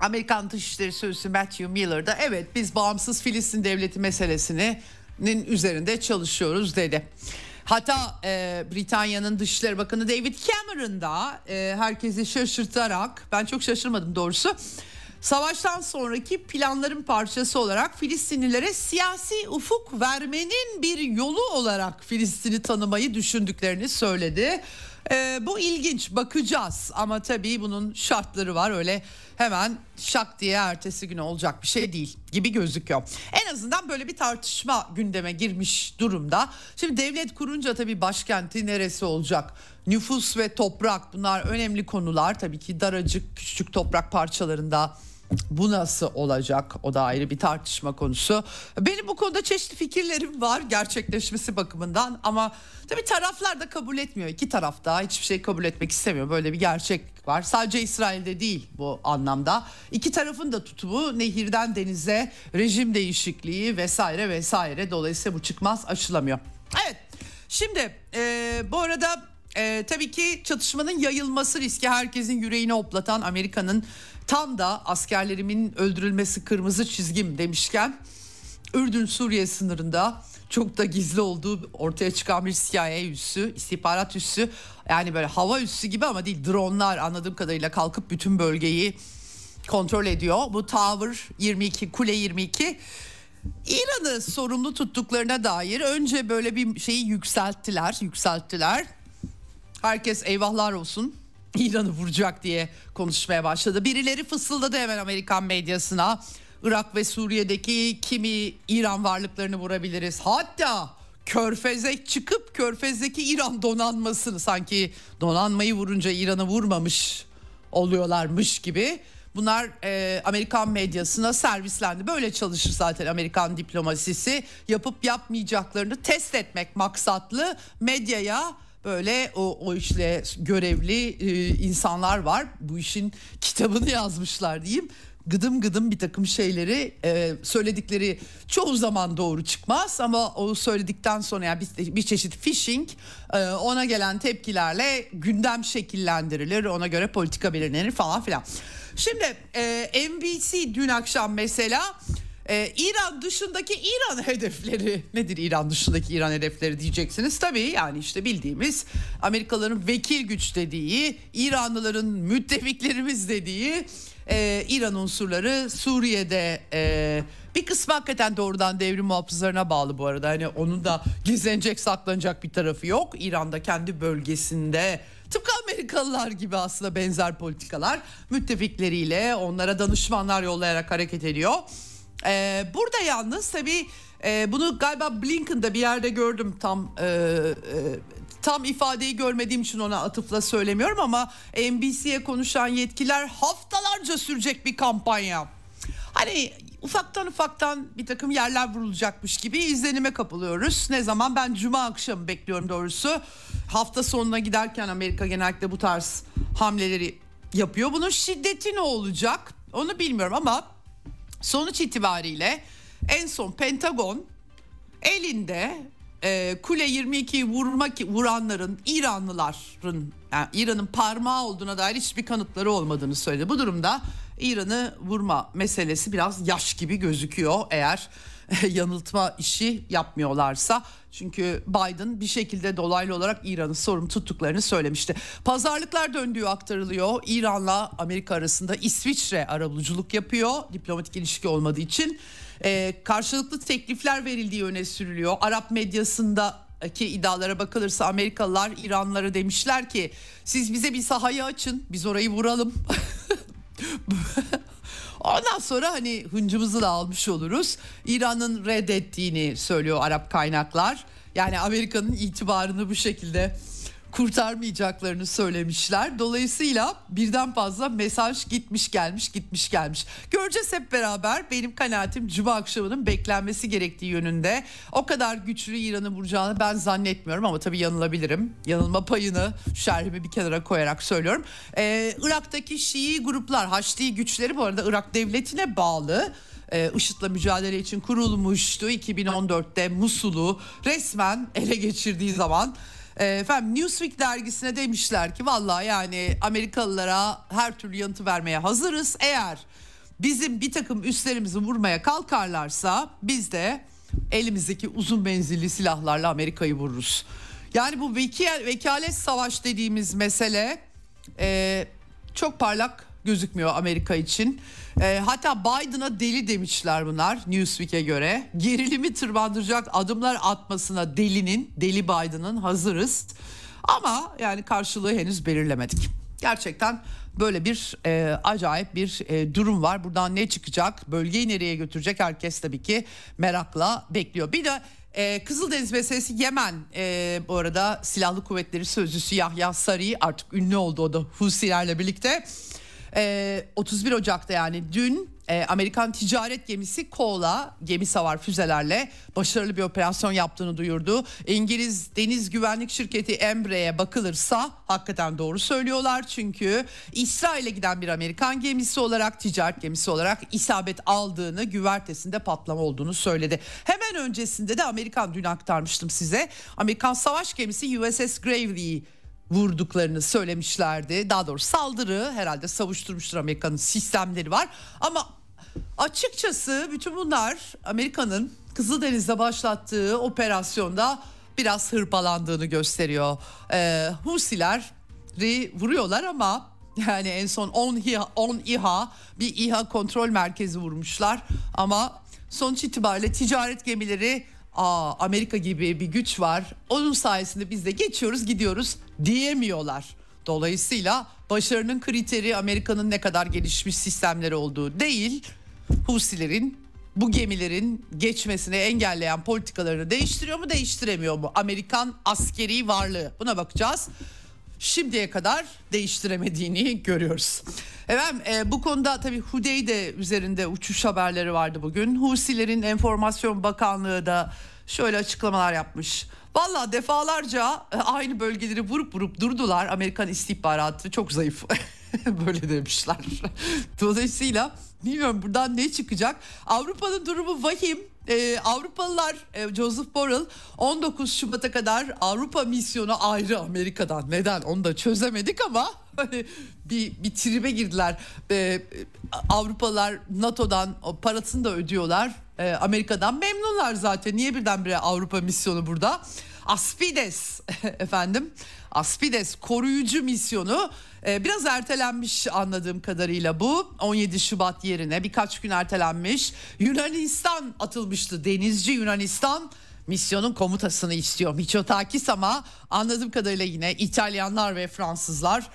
Amerikan Dışişleri Sözcüsü Matthew Miller da evet biz bağımsız Filistin devleti meselesinin üzerinde çalışıyoruz dedi. Hatta Britanya'nın Dışişleri Bakanı David Cameron da herkesi şaşırtarak, ben çok şaşırmadım doğrusu, savaştan sonraki planların parçası olarak Filistinlilere siyasi ufuk vermenin bir yolu olarak Filistin'i tanımayı düşündüklerini söyledi. Bu ilginç, bakacağız ama tabii bunun şartları var, öyle hemen şak diye ertesi güne olacak bir şey değil gibi gözüküyor. En azından böyle bir tartışma gündeme girmiş durumda. Şimdi devlet kurunca tabii başkenti neresi olacak? Nüfus ve toprak, bunlar önemli konular. Tabii ki daracık küçük toprak parçalarında bu nasıl olacak? O da ayrı bir tartışma konusu. Benim bu konuda çeşitli fikirlerim var gerçekleşmesi bakımından ama tabii taraflar da kabul etmiyor. İki taraf da hiçbir şey kabul etmek istemiyor. Böyle bir gerçeklik var. Sadece İsrail'de değil bu anlamda. İki tarafın da tutumu nehirden denize, rejim değişikliği vesaire vesaire. Dolayısıyla bu çıkmaz aşılamıyor. Evet, şimdi bu arada tabii ki çatışmanın yayılması riski herkesin yüreğini hoplatan Amerika'nın tam da askerlerimin öldürülmesi kırmızı çizgim demişken Ürdün-Suriye sınırında çok da gizli olduğu ortaya çıkan bir CIA üssü, istihbarat üssü, yani böyle hava üssü gibi ama değil, dronlar anladığım kadarıyla kalkıp bütün bölgeyi kontrol ediyor. Bu Tower 22, Kule 22 İran'ı sorumlu tuttuklarına dair önce böyle bir şeyi yükselttiler. Herkes eyvahlar olsun İran'ı vuracak diye konuşmaya başladı. Birileri fısıldadı hemen Amerikan medyasına. Irak ve Suriye'deki kimi İran varlıklarını vurabiliriz. Hatta Körfez'e çıkıp Körfez'deki İran donanmasını, sanki donanmayı vurunca İran'ı vurmamış oluyorlarmış gibi. Bunlar Amerikan medyasına servislendi. Böyle çalışır zaten Amerikan diplomasisi. Yapıp yapmayacaklarını test etmek maksatlı medyaya böyle o işle görevli insanlar var. Bu işin kitabını yazmışlar diyeyim. Gıdım gıdım bir takım şeyleri söyledikleri çoğu zaman doğru çıkmaz ama o söyledikten sonra yani bir çeşit phishing, ona gelen tepkilerle gündem şekillendirilir, ona göre politika belirlenir falan filan. Şimdi NBC dün akşam mesela İran dışındaki İran hedefleri nedir? İran dışındaki İran hedefleri diyeceksiniz. Tabii yani işte bildiğimiz Amerikalıların vekil güç dediği, İranlıların müttefiklerimiz dediği İran unsurları Suriye'de bir kısmı hakikaten doğrudan devrim muhafızlarına bağlı bu arada. Hani onun da gizlenecek, saklanacak bir tarafı yok. İran'da kendi bölgesinde tıpkı Amerikalılar gibi aslında benzer politikalar, müttefikleriyle onlara danışmanlar yollayarak hareket ediyor. Burada yalnız tabii bunu galiba Blinken'da bir yerde gördüm, tam ifadeyi görmediğim için ona atıfla söylemiyorum ama NBC'ye konuşan yetkililer haftalarca sürecek bir kampanya. Hani ufaktan bir takım yerler vurulacakmış gibi izlenime kapılıyoruz. Ne zaman? Ben cuma akşamı bekliyorum doğrusu. Hafta sonuna giderken Amerika genellikle bu tarz hamleleri yapıyor. Bunun şiddeti ne olacak onu bilmiyorum ama sonuç itibariyle en son Pentagon elinde Kule 22'yi vuranların İranlıların, yani İran'ın parmağı olduğuna dair hiçbir kanıtları olmadığını söyledi. Bu durumda İran'ı vurma meselesi biraz yaş gibi gözüküyor eğer yanıltma işi yapmıyorlarsa. Çünkü Biden bir şekilde dolaylı olarak İran'ı sorumlu tuttuklarını söylemişti. Pazarlıklar döndüğü aktarılıyor. İran'la Amerika arasında İsviçre arabuluculuk yapıyor. Diplomatik ilişki olmadığı için karşılıklı teklifler verildiği öne sürülüyor. Arap medyasındaki iddialara bakılırsa Amerikalılar İranlılara demişler ki siz bize bir sahayı açın, biz orayı vuralım. Ondan sonra hani hıncımızı da almış oluruz. İran'ın reddettiğini söylüyor Arap kaynaklar. Yani Amerika'nın itibarını bu şekilde kurtarmayacaklarını söylemişler. Dolayısıyla birden fazla mesaj gitmiş gelmiş. Göreceğiz hep beraber. Benim kanaatim cuma akşamının beklenmesi gerektiği yönünde. O kadar güçlü İran'ı vuracağını ben zannetmiyorum ama tabii yanılabilirim. Yanılma payını, şerhimi bir kenara koyarak söylüyorum. Irak'taki Şii gruplar, Haçlı güçleri bu arada Irak devletine bağlı. IŞİD'le mücadele için kurulmuştu. 2014'te Musul'u resmen ele geçirdiği zaman efendim Newsweek dergisine demişler ki vallahi yani Amerikalılara her türlü yanıtı vermeye hazırız. Eğer bizim bir takım üslerimizi vurmaya kalkarlarsa biz de elimizdeki uzun menzilli silahlarla Amerika'yı vururuz. Yani bu vekalet savaş dediğimiz mesele çok parlak gözükmüyor Amerika için. Hatta Biden'a deli demişler bunlar Newsweek'e göre. Gerilimi tırmandıracak adımlar atmasına deli Biden'ın hazırız. Ama yani karşılığı henüz belirlemedik. Gerçekten böyle bir acayip bir durum var. Buradan ne çıkacak, bölgeyi nereye götürecek herkes tabii ki merakla bekliyor. Bir de Kızıldeniz meselesi, Yemen bu arada Silahlı Kuvvetleri Sözcüsü Yahya Sari artık ünlü oldu, o da Husilerle birlikte. 31 Ocak'ta yani dün Amerikan ticaret gemisi Kola gemi savar füzelerle başarılı bir operasyon yaptığını duyurdu. İngiliz deniz güvenlik şirketi Embre'ye bakılırsa hakikaten doğru söylüyorlar. Çünkü İsrail'e giden bir Amerikan gemisi olarak, ticaret gemisi olarak isabet aldığını, güvertesinde patlama olduğunu söyledi. Hemen öncesinde de Amerikan, dün aktarmıştım size, Amerikan savaş gemisi USS Gravely'i vurduklarını söylemişlerdi. Daha doğrusu saldırı herhalde savuşturmuştur, Amerika'nın sistemleri var. Ama açıkçası bütün bunlar Amerika'nın Kızıldeniz'de başlattığı operasyonda biraz hırpalandığını gösteriyor. Husileri vuruyorlar ama yani en son 10 İHA bir İHA kontrol merkezi vurmuşlar. Ama sonuç itibariyle ticaret gemileri, Amerika gibi bir güç var, onun sayesinde biz de geçiyoruz gidiyoruz diyemiyorlar. Dolayısıyla başarının kriteri Amerika'nın ne kadar gelişmiş sistemleri olduğu değil, Husilerin bu gemilerin geçmesini engelleyen politikalarını değiştiriyor mu, değiştiremiyor mu? Amerikan askeri varlığı, buna bakacağız. Şimdiye kadar değiştiremediğini görüyoruz. Efendim bu konuda tabii Hudeyde üzerinde uçuş haberleri vardı bugün. Husilerin Enformasyon Bakanlığı da şöyle açıklamalar yapmış. Vallahi defalarca aynı bölgeleri vurup durdular. Amerikan istihbaratı çok zayıf. Böyle demişler. Dolayısıyla bilmiyorum buradan ne çıkacak. Avrupa'nın durumu vahim. Avrupalılar, Joseph Borrell 19 Şubat'a kadar Avrupa misyonu ayrı Amerika'dan. Neden onu da çözemedik ama böyle bir tribe girdiler. Avrupalılar NATO'dan parasını da ödüyorlar. Amerika'dan memnunlar zaten. Niye birdenbire Avrupa misyonu burada? Aspides efendim. Aspides koruyucu misyonu biraz ertelenmiş anladığım kadarıyla bu. 17 Şubat yerine birkaç gün ertelenmiş. Yunanistan atılmıştı. Denizci Yunanistan misyonun komutasını istiyor Mitsotakis, ama anladığım kadarıyla yine İtalyanlar ve Fransızlar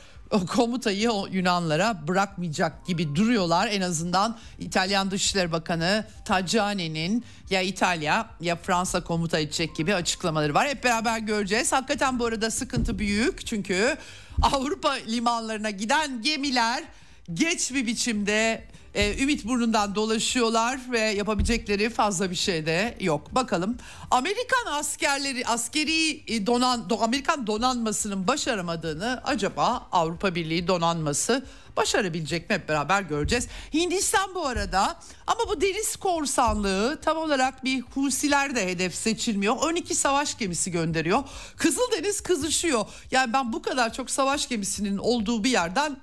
komutayı o Yunanlara bırakmayacak gibi duruyorlar. En azından İtalyan Dışişleri Bakanı Tajane'nin ya İtalya ya Fransa komuta edecek gibi açıklamaları var. Hep beraber göreceğiz. Hakikaten bu arada sıkıntı büyük, çünkü Avrupa limanlarına giden gemiler geç bir biçimde Ümitburnu'ndan dolaşıyorlar ve yapabilecekleri fazla bir şey de yok. Bakalım Amerikan askerleri, Amerikan donanmasının başaramadığını acaba Avrupa Birliği donanması başarabilecek mi? Hep beraber göreceğiz. Hindistan bu arada, ama bu deniz korsanlığı tam olarak bir Husiler de hedef seçilmiyor. 12 savaş gemisi gönderiyor. Kızıldeniz kızışıyor. Yani ben bu kadar çok savaş gemisinin olduğu bir yerden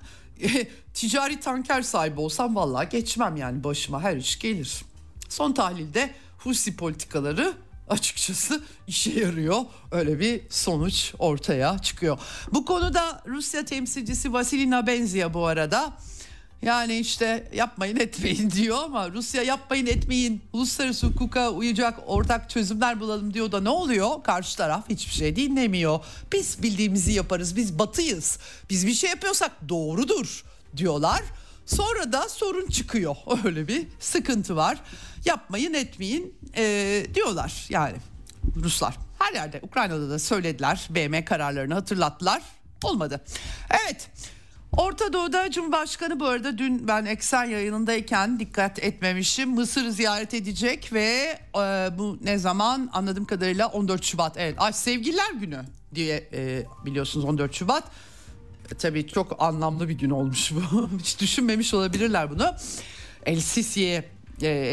ticari tanker sahibi olsam vallahi geçmem yani, başıma her iş gelir. Son tahlilde Husi politikaları açıkçası işe yarıyor. Öyle bir sonuç ortaya çıkıyor. Bu konuda Rusya temsilcisi Vasily Nabenzia bu arada, yani işte yapmayın etmeyin diyor, ama Rusya yapmayın etmeyin, uluslararası hukuka uyacak ortak çözümler bulalım diyor da ne oluyor? Karşı taraf hiçbir şey dinlemiyor. Biz bildiğimizi yaparız, biz batıyız, biz bir şey yapıyorsak doğrudur diyorlar. Sonra da sorun çıkıyor, öyle bir sıkıntı var. Yapmayın etmeyin diyorlar yani Ruslar. Her yerde, Ukrayna'da da söylediler, BM kararlarını hatırlattılar, olmadı. Evet. Orta Doğu'da Cumhurbaşkanı bu arada, dün ben Eksen yayınındayken dikkat etmemişim, Mısır ziyaret edecek ve bu ne zaman anladığım kadarıyla 14 Şubat. Evet, Ay Sevgililer Günü diye biliyorsunuz 14 Şubat. Tabii çok anlamlı bir gün olmuş bu. Hiç düşünmemiş olabilirler bunu. El Sisi'ye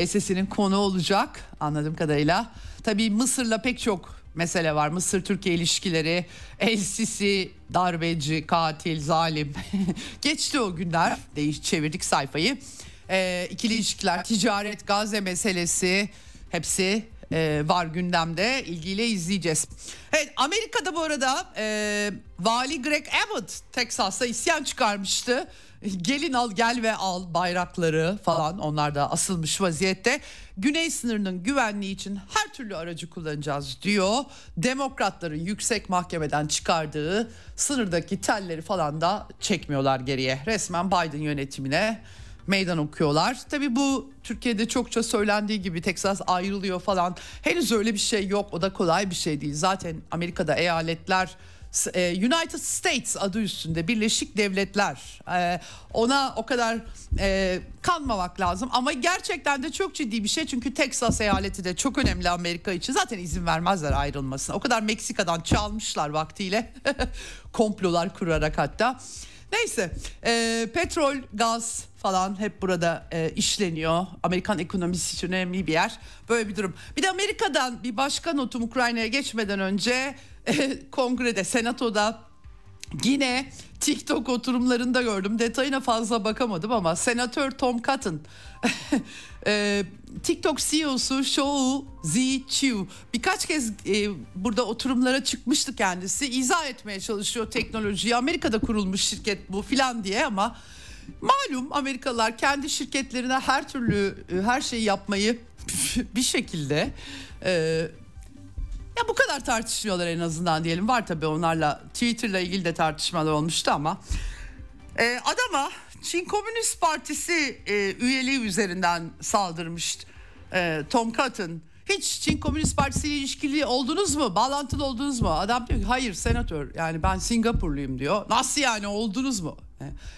SS'nin konu olacak anladığım kadarıyla. Tabii Mısır'la pek çok mesele var. Mısır-Türkiye ilişkileri, El Sisi darbeci, katil, zalim. Geçti o günler. Çevirdik sayfayı. İkili ilişkiler, ticaret, Gazze meselesi, hepsi var gündemde. İlgiyle izleyeceğiz. Evet, Amerika'da bu arada Vali Greg Abbott Teksas'ta isyan çıkarmıştı. Gelin al gel ve al bayrakları falan, onlar da asılmış vaziyette. Güney sınırının güvenliği için her türlü aracı kullanacağız diyor. Demokratların yüksek mahkemeden çıkardığı sınırdaki telleri falan da çekmiyorlar geriye. Resmen Biden yönetimine meydan okuyorlar. Tabii bu Türkiye'de çokça söylendiği gibi Teksas ayrılıyor falan. Henüz öyle bir şey yok. O da kolay bir şey değil. Zaten Amerika'da eyaletler, United States adı üstünde, Birleşik Devletler, ona o kadar kanmamak lazım, ama gerçekten de çok ciddi bir şey, çünkü Teksas eyaleti de çok önemli Amerika için, zaten izin vermezler ayrılmasına, o kadar Meksika'dan çalmışlar vaktiyle komplolar kurarak hatta. Neyse, petrol, gaz falan hep burada işleniyor. Amerikan ekonomisi için önemli bir yer. Böyle bir durum. Bir de Amerika'dan bir başka notum, Ukrayna'ya geçmeden önce Kongrede, Senato'da yine TikTok oturumlarında gördüm. Detayına fazla bakamadım ama Senatör Tom Cotton, TikTok CEO'su Shou Zi-Chew birkaç kez burada oturumlara çıkmıştı kendisi. İzah etmeye çalışıyor teknolojiyi. Amerika'da kurulmuş şirket bu filan diye, ama malum Amerikalılar kendi şirketlerine her türlü her şeyi yapmayı bir şekilde ya bu kadar tartışmıyorlar en azından diyelim. Var tabii onlarla, Twitter'la ilgili de tartışmalar olmuştu ama adama Çin Komünist Partisi üyeliği üzerinden saldırmış Tom Cotton. Hiç Çin Komünist Partisi ile ilişkili oldunuz mu? Bağlantılı oldunuz mu? Adam diyor ki hayır senatör, yani ben Singapurluyum diyor. Nasıl yani, oldunuz mu?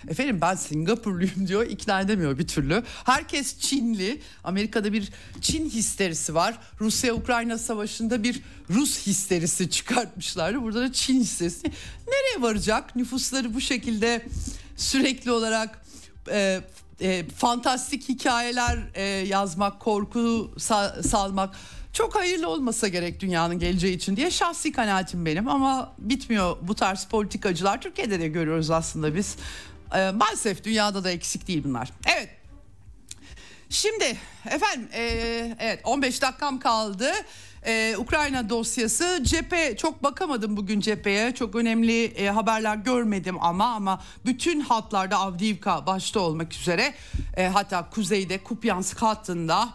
Efendim ben Singapurluyum diyor, ikna edemiyor bir türlü. Herkes Çinli. Amerika'da bir Çin histerisi var. Rusya-Ukrayna savaşında bir Rus histerisi çıkartmışlardı. Burada da Çin histerisi. Nereye varacak? Nüfusları bu şekilde sürekli olarak fantastik hikayeler yazmak, korku salmak. çok hayırlı olmasa gerek dünyanın geleceği için diye şahsi kanaatim benim. Ama bitmiyor bu tarz politikacılar. Türkiye'de de görüyoruz aslında biz. Maalesef dünyada da eksik değil bunlar. Evet. Şimdi efendim evet 15 dakikam kaldı. Ukrayna dosyası, cephe, çok bakamadım bugün cepheye, çok önemli haberler görmedim ama bütün hatlarda Avdiivka başta olmak üzere hatta kuzeyde Kupyansk hattında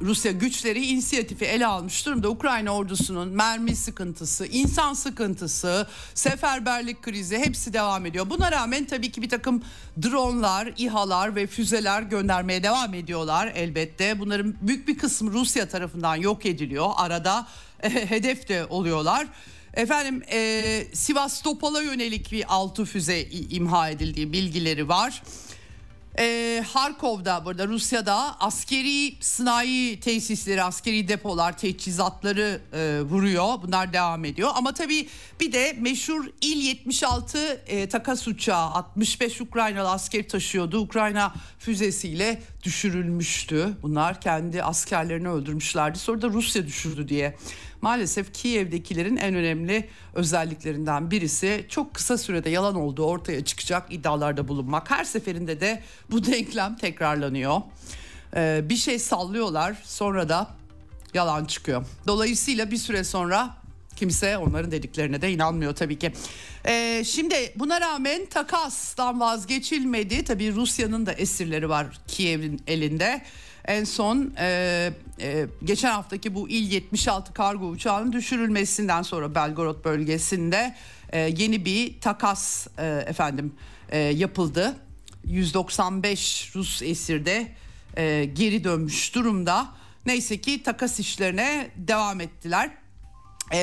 Rusya güçleri inisiyatifi ele almış durumda. Ukrayna ordusunun mermi sıkıntısı, insan sıkıntısı, seferberlik krizi hepsi devam ediyor. Buna rağmen tabii ki bir takım dronlar, İHA'lar ve füzeler göndermeye devam ediyorlar elbette. Bunların büyük bir kısmı Rusya tarafından yok ediliyor. Arada hedef de oluyorlar. Efendim Sivastopol'a yönelik bir 6 füze imha edildiği bilgileri var. Harkov'da, burada Rusya'da askeri sanayi tesisleri, askeri depolar, teçhizatları vuruyor. Bunlar devam ediyor. Ama tabii bir de meşhur İl-76 takas uçağı 65 Ukraynalı asker taşıyordu. Ukrayna füzesiyle düşürülmüştü. Bunlar kendi askerlerini öldürmüşlerdi. Sonra da Rusya düşürdü diye. Maalesef Kiev'dekilerin en önemli özelliklerinden birisi çok kısa sürede yalan olduğu ortaya çıkacak iddialarda bulunmak. Her seferinde de bu denklem tekrarlanıyor. Bir şey sallıyorlar, sonra da yalan çıkıyor. Dolayısıyla bir süre sonra kimse onların dediklerine de inanmıyor tabii ki. Şimdi buna rağmen takastan vazgeçilmedi. Tabii Rusya'nın da esirleri var Kiev'in elinde. En son geçen haftaki bu İl-76 kargo uçağının düşürülmesinden sonra Belgorod bölgesinde yeni bir takas yapıldı. 195 Rus esir de geri dönmüş durumda. Neyse ki takas işlerine devam ettiler.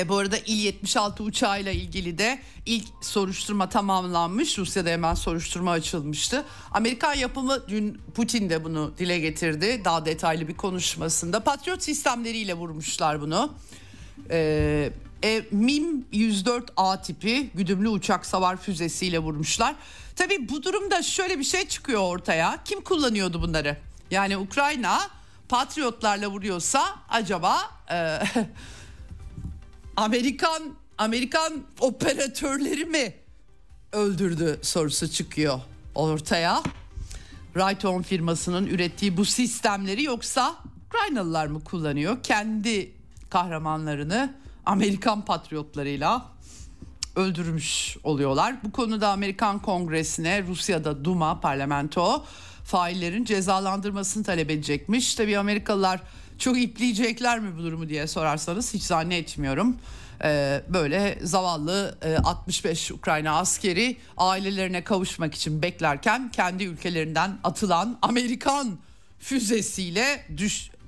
Bu arada İl-76 uçağıyla ilgili de ilk soruşturma tamamlanmış. Rusya'da hemen soruşturma açılmıştı. Amerikan yapımı, dün Putin de bunu dile getirdi daha detaylı bir konuşmasında. Patriot sistemleriyle vurmuşlar bunu. MiM-104A tipi güdümlü uçak savar füzesiyle vurmuşlar. Tabii bu durumda şöyle bir şey çıkıyor ortaya. Kim kullanıyordu bunları? Yani Ukrayna Patriotlarla vuruyorsa acaba... Amerikan operatörleri mi öldürdü sorusu çıkıyor ortaya. Raytheon firmasının ürettiği bu sistemleri yoksa Ukraynalılar mı kullanıyor? Kendi kahramanlarını Amerikan patriotlarıyla öldürmüş oluyorlar. Bu konuda Amerikan Kongresi'ne Rusya'da Duma, parlamento faillerin cezalandırmasını talep edecekmiş. Tabii Amerikalılar çok ipleyecekler mi bu durumu diye sorarsanız hiç zannetmiyorum. Böyle zavallı 65 Ukrayna askeri ailelerine kavuşmak için beklerken kendi ülkelerinden atılan Amerikan füzesiyle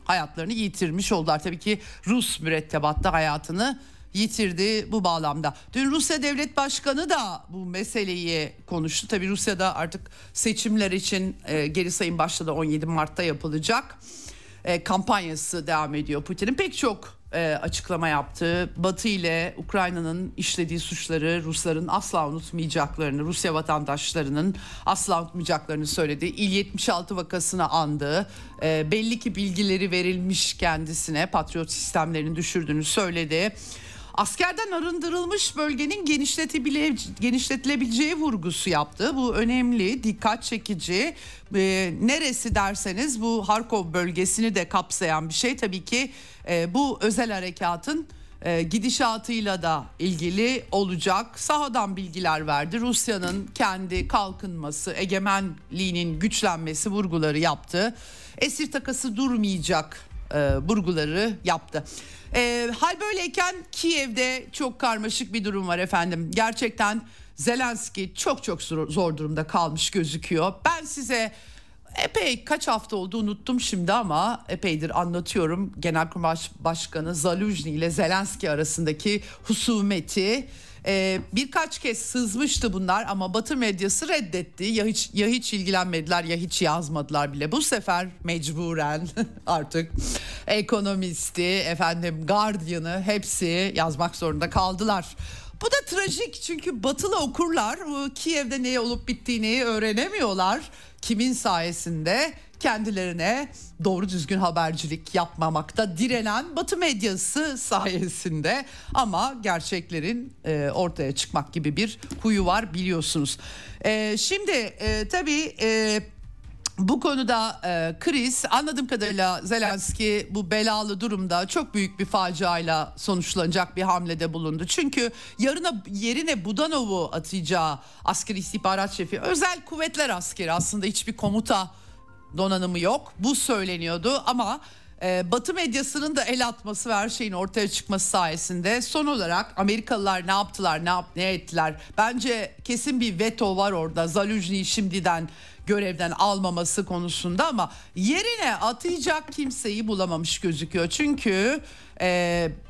hayatlarını yitirmiş oldular. Tabii ki Rus mürettebatta hayatını yitirdi bu bağlamda. Dün Rusya Devlet Başkanı da bu meseleyi konuştu. Tabii Rusya'da artık seçimler için geri sayım başladı, 17 Mart'ta yapılacak. Kampanyası devam ediyor Putin'in. Pek çok açıklama yaptı. Batı ile Ukrayna'nın işlediği suçları Rusların asla unutmayacaklarını, Rusya vatandaşlarının asla unutmayacaklarını söyledi. İl-76 vakasını andı. Belli ki bilgileri verilmiş kendisine, Patriot sistemlerini düşürdüğünü söyledi. Askerden arındırılmış bölgenin genişletilebileceği vurgusu yaptı. Bu önemli, dikkat çekici. Neresi derseniz bu Harkov bölgesini de kapsayan bir şey. Tabii ki bu özel harekatın gidişatıyla da ilgili olacak. Sahadan bilgiler verdi. Rusya'nın kendi kalkınması, egemenliğinin güçlenmesi vurguları yaptı. Esir takası durmayacak vurguları yaptı. Hal böyleyken Kiev'de çok karmaşık bir durum var efendim. Gerçekten Zelenski çok zor durumda kalmış gözüküyor. Ben size epey, kaç hafta oldu unuttum şimdi ama epeydir anlatıyorum. Genelkurmay Başkanı Zaluzhny ile Zelenski arasındaki husumeti. Birkaç kez sızmıştı bunlar ama Batı medyası reddetti. Ya hiç ilgilenmediler ya hiç yazmadılar bile. Bu sefer mecburen artık Ekonomisti, Guardian'ı hepsi yazmak zorunda kaldılar. Bu da trajik çünkü Batılı okurlar Kiev'de neye olup bittiğini öğrenemiyorlar. Kimin sayesinde? kendilerine doğru düzgün habercilik yapmamakta direnen Batı medyası sayesinde, ama gerçeklerin ortaya çıkmak gibi bir huyu var biliyorsunuz. Şimdi tabii bu konuda kriz, anladığım kadarıyla Zelenski bu belalı durumda çok büyük bir faciayla sonuçlanacak bir hamlede bulundu. Çünkü yerine Budanov'u atacağı askeri istihbarat şefi, özel kuvvetler askeri, aslında hiçbir komuta donanımı yok. Bu söyleniyordu ama Batı medyasının da el atması ve her şeyin ortaya çıkması sayesinde son olarak Amerikalılar ne yaptılar, ne ettiler? Bence kesin bir veto var orada. Zaluzni'yi şimdiden görevden almaması konusunda, ama yerine atayacak kimseyi bulamamış gözüküyor. Çünkü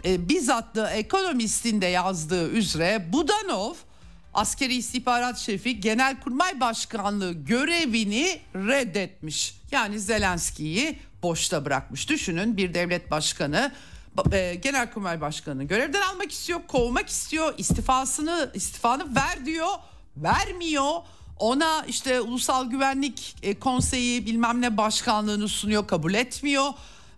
bizzat The Economist'in de yazdığı üzere Budanov askeri istihbarat şefi Genelkurmay Başkanlığı görevini reddetmiş. Yani Zelenski'yi boşta bırakmış. Düşünün, bir devlet başkanı Genelkurmay Başkanı'nı görevden almak istiyor, kovmak istiyor, istifanı ver diyor, vermiyor. Ona işte Ulusal Güvenlik Konseyi bilmem ne başkanlığını sunuyor, kabul etmiyor.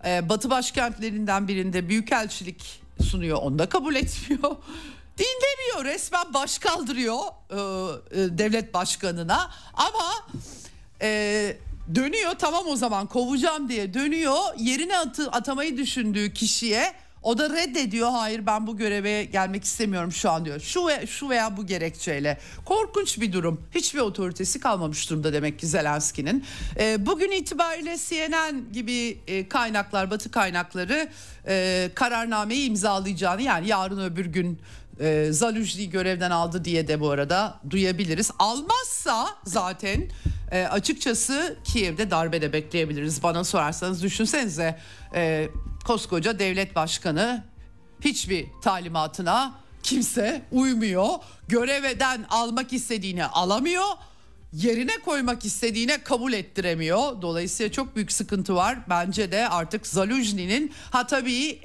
Batı başkentlerinden birinde büyükelçilik sunuyor, onu da kabul etmiyor. Dinlemiyor, resmen baş kaldırıyor devlet başkanına, ama dönüyor, tamam o zaman kovacağım diye dönüyor. Yerine atamayı düşündüğü kişiye, o da reddediyor. Hayır, ben bu göreve gelmek istemiyorum şu an diyor. Şu veya bu gerekçeyle. Korkunç bir durum. Hiçbir otoritesi kalmamış durumda demek ki Zelenski'nin. Bugün itibariyle CNN gibi kaynaklar, Batı kaynakları kararnameyi imzalayacağını, yani yarın öbür gün Zaluzni'yi görevden aldı diye de bu arada duyabiliriz. Almazsa zaten açıkçası Kiev'de darbe de bekleyebiliriz. Bana sorarsanız, düşünsenize koskoca devlet başkanı, hiçbir talimatına kimse uymuyor. Görevden almak istediğini alamıyor, yerine koymak istediğine kabul ettiremiyor. Dolayısıyla çok büyük sıkıntı var. Bence de artık Zaluzni'nin, tabii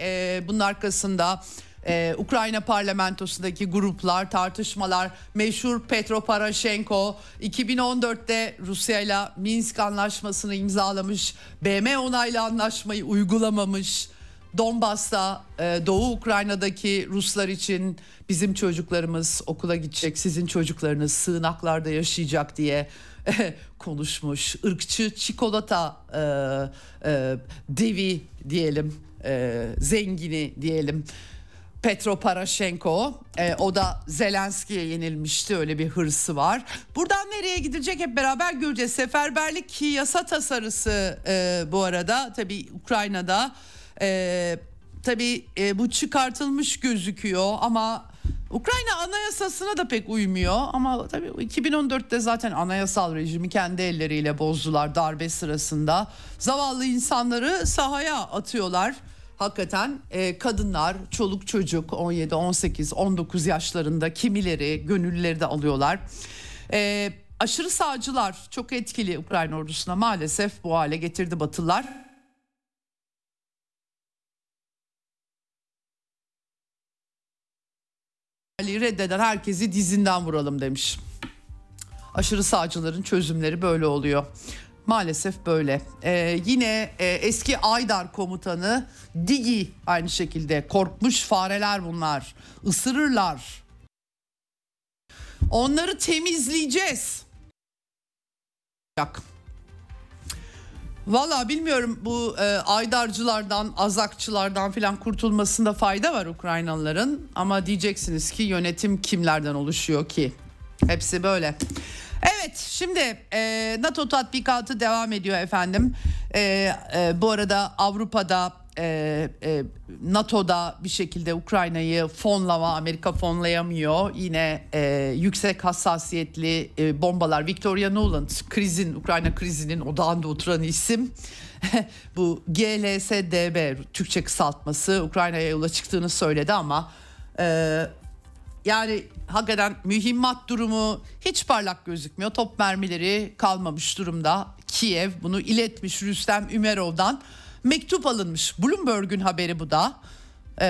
bunun arkasında Ukrayna parlamentosundaki gruplar, tartışmalar, meşhur Petro Poroshenko 2014'te Rusya'yla Minsk anlaşmasını imzalamış, BM onaylı anlaşmayı uygulamamış, Donbas'ta Doğu Ukrayna'daki Ruslar için bizim çocuklarımız okula gidecek, sizin çocuklarınız sığınaklarda yaşayacak diye konuşmuş, ırkçı çikolata devi diyelim, zengini diyelim Petro Poroshenko, o da Zelenski'ye yenilmişti, öyle bir hırsı var. Buradan nereye gidecek hep beraber göreceğiz. Seferberlik yasa tasarısı bu arada tabii Ukrayna'da tabii bu çıkartılmış gözüküyor, ama Ukrayna anayasasına da pek uymuyor. Ama tabii 2014'te zaten anayasal rejimi kendi elleriyle bozdular darbe sırasında. Zavallı insanları sahaya atıyorlar. Hakikaten kadınlar, çoluk çocuk, 17, 18, 19 yaşlarında kimileri, gönülleri de alıyorlar. Aşırı sağcılar çok etkili Ukrayna ordusuna maalesef bu hale getirdi Batılılar. Ali reddeden herkesi dizinden vuralım demiş. Aşırı sağcıların çözümleri böyle oluyor. Maalesef böyle. Yine eski Aydar komutanı Digi aynı şekilde, korkmuş fareler bunlar, ısırırlar, onları temizleyeceğiz. Valla bilmiyorum, bu Aydarcılardan, Azakçılardan filan kurtulmasında fayda var Ukraynalıların, ama diyeceksiniz ki yönetim kimlerden oluşuyor ki? Hepsi böyle. Evet, şimdi NATO tatbikatı devam ediyor efendim. Bu arada Avrupa'da, NATO'da bir şekilde Ukrayna'yı fonlama, Amerika fonlayamıyor. Yine yüksek hassasiyetli bombalar. Victoria Nuland, krizin, Ukrayna krizinin odağında oturan isim. Bu GLSDB, Türkçe kısaltması, Ukrayna'ya yola çıktığını söyledi ama... Yani hakikaten mühimmat durumu hiç parlak gözükmüyor. Top mermileri kalmamış durumda. Kiev bunu iletmiş Rüstem Ümerov'dan. Mektup alınmış. Bloomberg'un haberi bu da.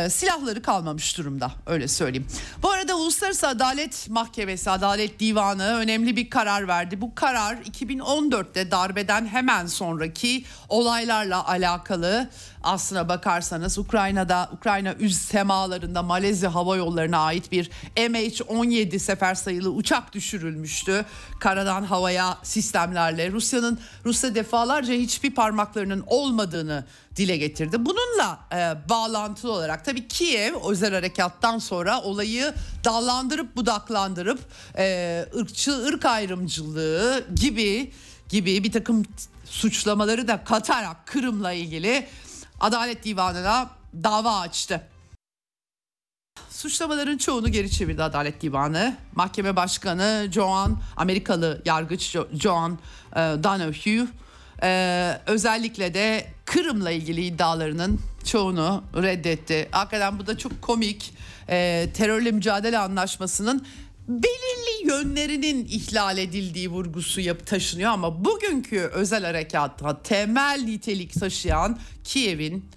silahları kalmamış durumda, öyle söyleyeyim. Bu arada Uluslararası Adalet Mahkemesi, Adalet Divanı önemli bir karar verdi. Bu karar 2014'te darbeden hemen sonraki olaylarla alakalı. Aslına bakarsanız Ukrayna üst semalarında Malezya Hava Yolları'na ait bir MH-17 sefer sayılı uçak düşürülmüştü. Karadan havaya sistemlerle Rusya defalarca hiçbir parmaklarının olmadığını dile getirdi. Bununla bağlantılı olarak tabii Kiev özel harekattan sonra olayı dallandırıp budaklandırıp ırk ayrımcılığı gibi bir takım suçlamaları da katarak Kırım'la ilgili Adalet Divanı'na dava açtı. Suçlamaların çoğunu geri çevirdi Adalet Divanı. Mahkeme Başkanı Amerikalı yargıç John Donohue özellikle de Kırım'la ilgili iddialarının çoğunu reddetti. Hakikaten bu da çok komik. Terörle mücadele anlaşmasının belirli yönlerinin ihlal edildiği vurgusu taşınıyor ama bugünkü özel harekatta temel nitelik taşıyan Kiev'in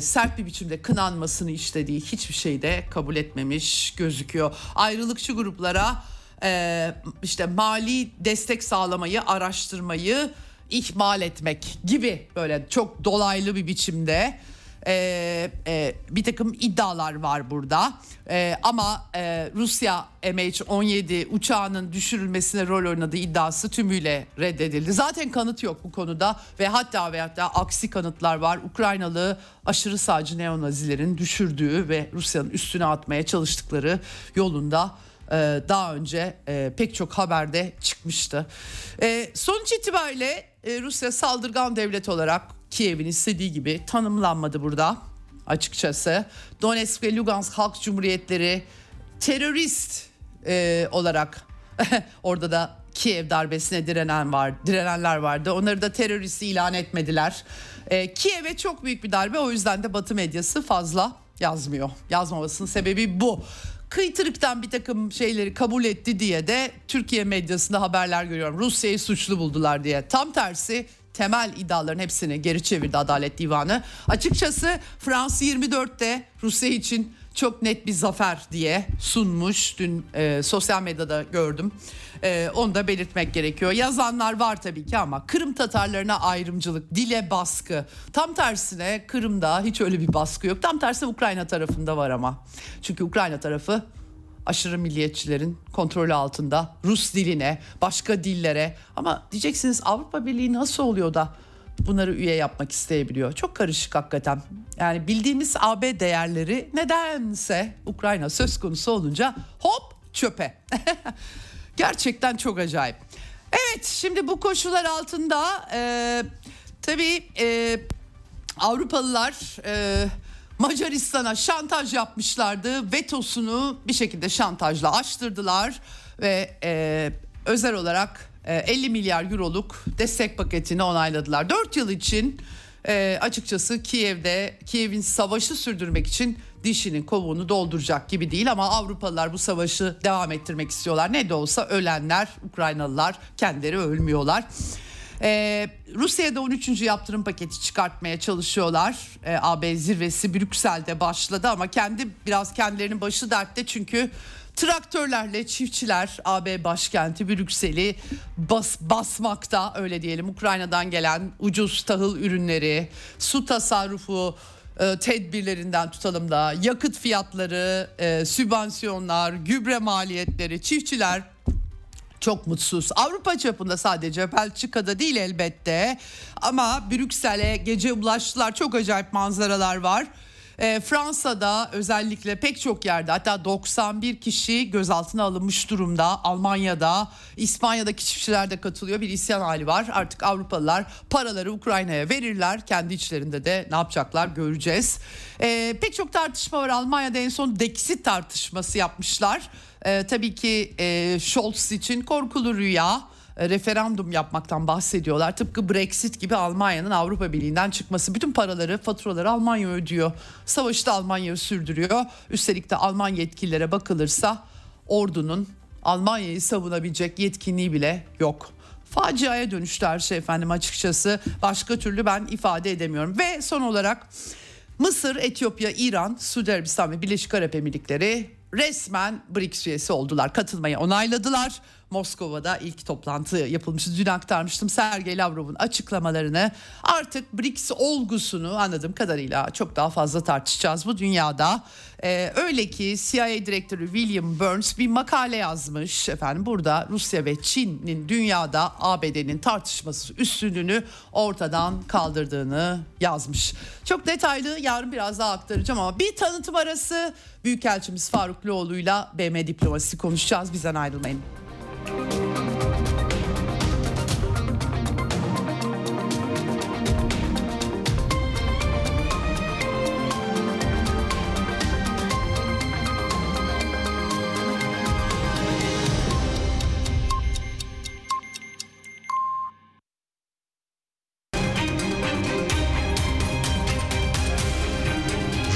sert bir biçimde kınanmasını istediği hiçbir şey de kabul etmemiş gözüküyor. Ayrılıkçı gruplara işte mali destek sağlamayı, araştırmayı ihmal etmek gibi böyle çok dolaylı bir biçimde bir takım iddialar var burada. Ama Rusya MH-17 uçağının düşürülmesine rol oynadığı iddiası tümüyle reddedildi. Zaten kanıt yok bu konuda ve hatta aksi kanıtlar var. Ukraynalı aşırı sağcı neonazilerin düşürdüğü ve Rusya'nın üstüne atmaya çalıştıkları yolunda daha önce pek çok haberde çıkmıştı. Sonuç itibariyle Rusya saldırgan devlet olarak Kiev'in istediği gibi tanımlanmadı burada açıkçası. Donetsk ve Lugansk Halk Cumhuriyetleri terörist olarak orada da Kiev darbesine direnenler vardı. Onları da terörist ilan etmediler. Kiev'e çok büyük bir darbe, o yüzden de Batı medyası fazla yazmıyor. Yazmamasının sebebi bu. Kıytırıktan bir takım şeyleri kabul etti diye de Türkiye medyasında haberler görüyorum. Rusya'yı suçlu buldular diye. Tam tersi, temel iddiaların hepsini geri çevirdi Adalet Divanı. Açıkçası Fransa 24'te Rusya için çok net bir zafer diye sunmuş. Dün sosyal medyada gördüm. Onu da belirtmek gerekiyor. Yazanlar var tabii ki ama Kırım Tatarlarına ayrımcılık, dile baskı. Tam tersine Kırım'da hiç öyle bir baskı yok. Tam tersine Ukrayna tarafında var ama. Çünkü Ukrayna tarafı aşırı milliyetçilerin kontrolü altında, Rus diline, başka dillere. Ama diyeceksiniz Avrupa Birliği nasıl oluyor da bunları üye yapmak isteyebiliyor? Çok karışık hakikaten. Yani bildiğimiz AB değerleri nedense Ukrayna söz konusu olunca hop çöpe. Gerçekten çok acayip. Evet, şimdi bu koşullar altında tabii Avrupalılar Macaristan'a şantaj yapmışlardı. Vetosunu bir şekilde şantajla açtırdılar ve özel olarak 50 milyar euroluk destek paketini onayladılar. 4 yıl için açıkçası Kiev'in savaşı sürdürmek için dişinin kovuğunu dolduracak gibi değil ama Avrupalılar bu savaşı devam ettirmek istiyorlar. Ne de olsa ölenler Ukraynalılar, kendileri ölmüyorlar. Rusya'da 13. yaptırım paketi çıkartmaya çalışıyorlar. AB zirvesi Brüksel'de başladı ama kendilerinin başı dertte çünkü traktörlerle çiftçiler AB başkenti Brüksel'i basmakta, öyle diyelim. Ukrayna'dan gelen ucuz tahıl ürünleri, su tasarrufu tedbirlerinden tutalım da yakıt fiyatları, sübvansiyonlar, gübre maliyetleri, çiftçiler çok mutsuz. Avrupa çapında, sadece Belçika'da değil elbette ama Brüksel'e gece ulaştılar. Çok acayip manzaralar var. Fransa'da özellikle pek çok yerde, hatta 91 kişi gözaltına alınmış durumda. Almanya'da, İspanya'daki çiftçiler de katılıyor. Bir isyan hali var. Artık Avrupalılar paraları Ukrayna'ya verirler. Kendi içlerinde de ne yapacaklar göreceğiz. Pek çok tartışma var. Almanya'da en son Dexit tartışması yapmışlar. Tabii ki Scholz için korkulu rüya, referandum yapmaktan bahsediyorlar. Tıpkı Brexit gibi Almanya'nın Avrupa Birliği'nden çıkması. Bütün paraları, faturaları Almanya ödüyor. Savaşı da Almanya sürdürüyor. Üstelik de Alman yetkililere bakılırsa ordunun Almanya'yı savunabilecek yetkinliği bile yok. Faciaya dönüştü her şey efendim, açıkçası. Başka türlü ben ifade edemiyorum. Ve son olarak Mısır, Etiyopya, İran, Suudi Arabistan ve Birleşik Arap Emirlikleri resmen BRICS üyesi oldular. Katılmayı onayladılar. Moskova'da ilk toplantı yapılmıştı. Dün aktarmıştım Sergey Lavrov'un açıklamalarını. Artık BRICS olgusunu anladığım kadarıyla çok daha fazla tartışacağız bu dünyada. Öyle ki CIA direktörü William Burns bir makale yazmış. Efendim, burada Rusya ve Çin'in dünyada ABD'nin tartışması üstünlüğünü ortadan kaldırdığını yazmış. Çok detaylı yarın biraz daha aktaracağım ama bir tanıtım arası. Büyükelçimiz Faruk Loğlu'yla BM Diplomasi konuşacağız. Bizden ayrılmayın.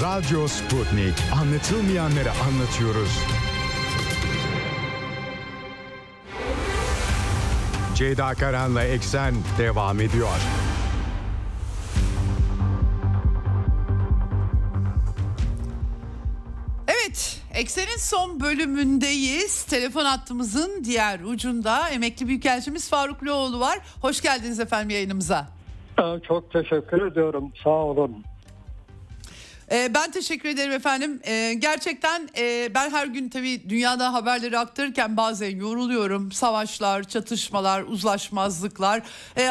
Radyo Sputnik. Anlatılmayanları anlatıyoruz. Ceyda Karan'la Eksen devam ediyor. Evet, Eksen'in son bölümündeyiz. Telefon hattımızın diğer ucunda emekli büyükelçimiz Faruk Loğlu var. Hoş geldiniz efendim yayınımıza. Çok teşekkür ediyorum. Sağ olun. Ben teşekkür ederim efendim. Gerçekten ben her gün tabii dünyada haberleri aktarırken bazen yoruluyorum. Savaşlar, çatışmalar, uzlaşmazlıklar.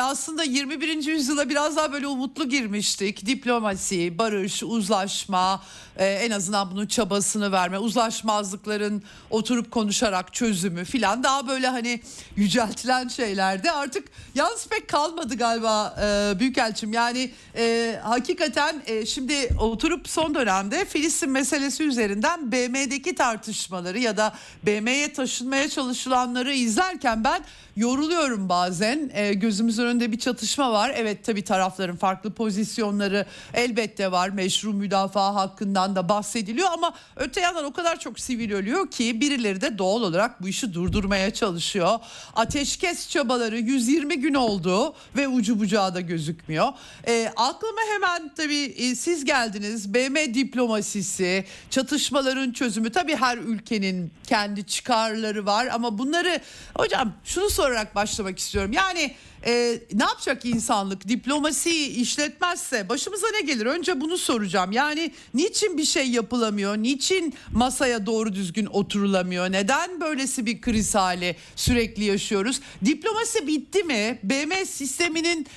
Aslında 21. yüzyıla biraz daha böyle umutlu girmiştik. Diplomasi, barış, uzlaşma, en azından bunun çabasını verme, uzlaşmazlıkların oturup konuşarak çözümü filan daha böyle hani yüceltilen şeylerdi. Artık yalnız pek kalmadı galiba Büyükelçim. Yani hakikaten şimdi oturup son dönemde Filistin meselesi üzerinden BM'deki tartışmaları ya da BM'ye taşınmaya çalışılanları izlerken ben yoruluyorum bazen. Gözümüzün önünde bir çatışma var. Evet, tabii tarafların farklı pozisyonları elbette var. Meşru müdafaa hakkından da bahsediliyor ama öte yandan o kadar çok sivil ölüyor ki birileri de doğal olarak bu işi durdurmaya çalışıyor. Ateşkes çabaları 120 gün oldu ve ucu bucağı da gözükmüyor. Aklıma hemen tabii siz geldiniz. BM diplomasisi, çatışmaların çözümü, tabii her ülkenin kendi çıkarları var ama bunları hocam şunu sorarak başlamak istiyorum. Yani ne yapacak insanlık? Diplomasiyi işletmezse başımıza ne gelir? Önce bunu soracağım. Yani niçin bir şey yapılamıyor? Niçin masaya doğru düzgün oturulamıyor? Neden böylesi bir kriz hali sürekli yaşıyoruz? Diplomasi bitti mi? BM sisteminin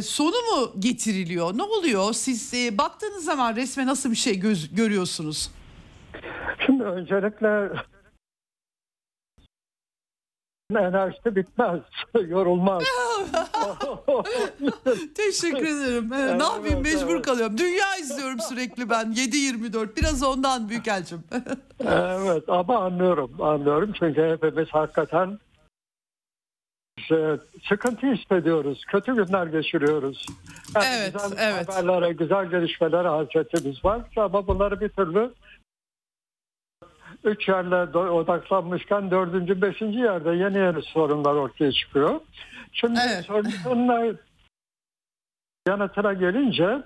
sonu mu getiriliyor? Ne oluyor? Siz baktığınız zaman resme nasıl bir şey görüyorsunuz? Şimdi öncelikle enerjisi bitmez, yorulmaz. Teşekkür ederim. Evet, ne yapayım, mecbur kalıyorum. Dünya izliyorum sürekli ben 7-24. Biraz ondan Büyükelçim. Evet, ama anlıyorum. Çünkü hepimiz hakikaten sıkıntı hissediyoruz. Kötü günler geçiriyoruz. Yani evet, güzel haberlere, güzel gelişmelere hasretimiz var ama bunları bir türlü 3 yerle odaklanmışken 4. 5. yerde yeni sorunlar ortaya çıkıyor. Şimdi sorunlar yanıtına gelince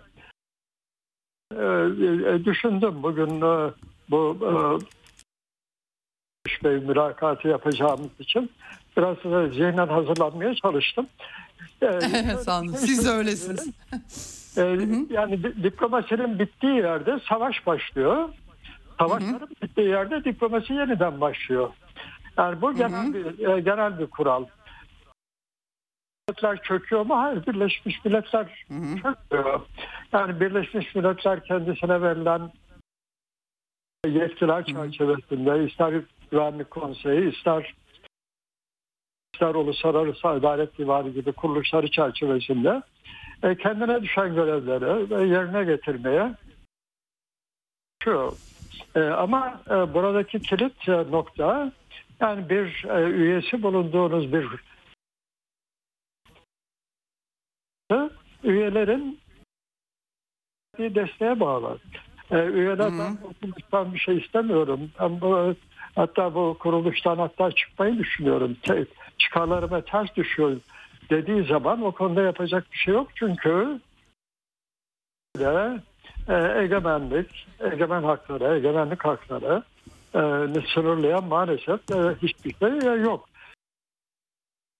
düşündüm bugün bu mülakatı yapacağımız için biraz zihnen hazırlanmaya çalıştım. Sağ olun. Siz öylesiniz. Yani diplomasinin bittiği yerde savaş başlıyor. Savaşların bittiği yerde diplomasi yeniden başlıyor. Yani bu genel bir kural. Milletler çöküyor mu? Hayır, Birleşmiş Milletler çöküyor. Yani Birleşmiş Milletler kendisine verilen yetkiler çerçevesinde ister Güvenlik Konseyi, ister Uluslararası Adalet Divanı gibi kuruluşları çerçevesinde kendine düşen görevleri yerine getirmeye çalışıyor. Ama buradaki kilit nokta, yani bir üyesi bulunduğunuz bir üyelerin desteğe bağlı. Üyelerden kuruluştan bir şey istemiyorum. Hatta bu kuruluştan çıkmayı düşünüyorum. Çıkarlarıma ters düşüyor dediği zaman o konuda yapacak bir şey yok çünkü egemenlik hakları sınırlayan maalesef hiçbir şey yok.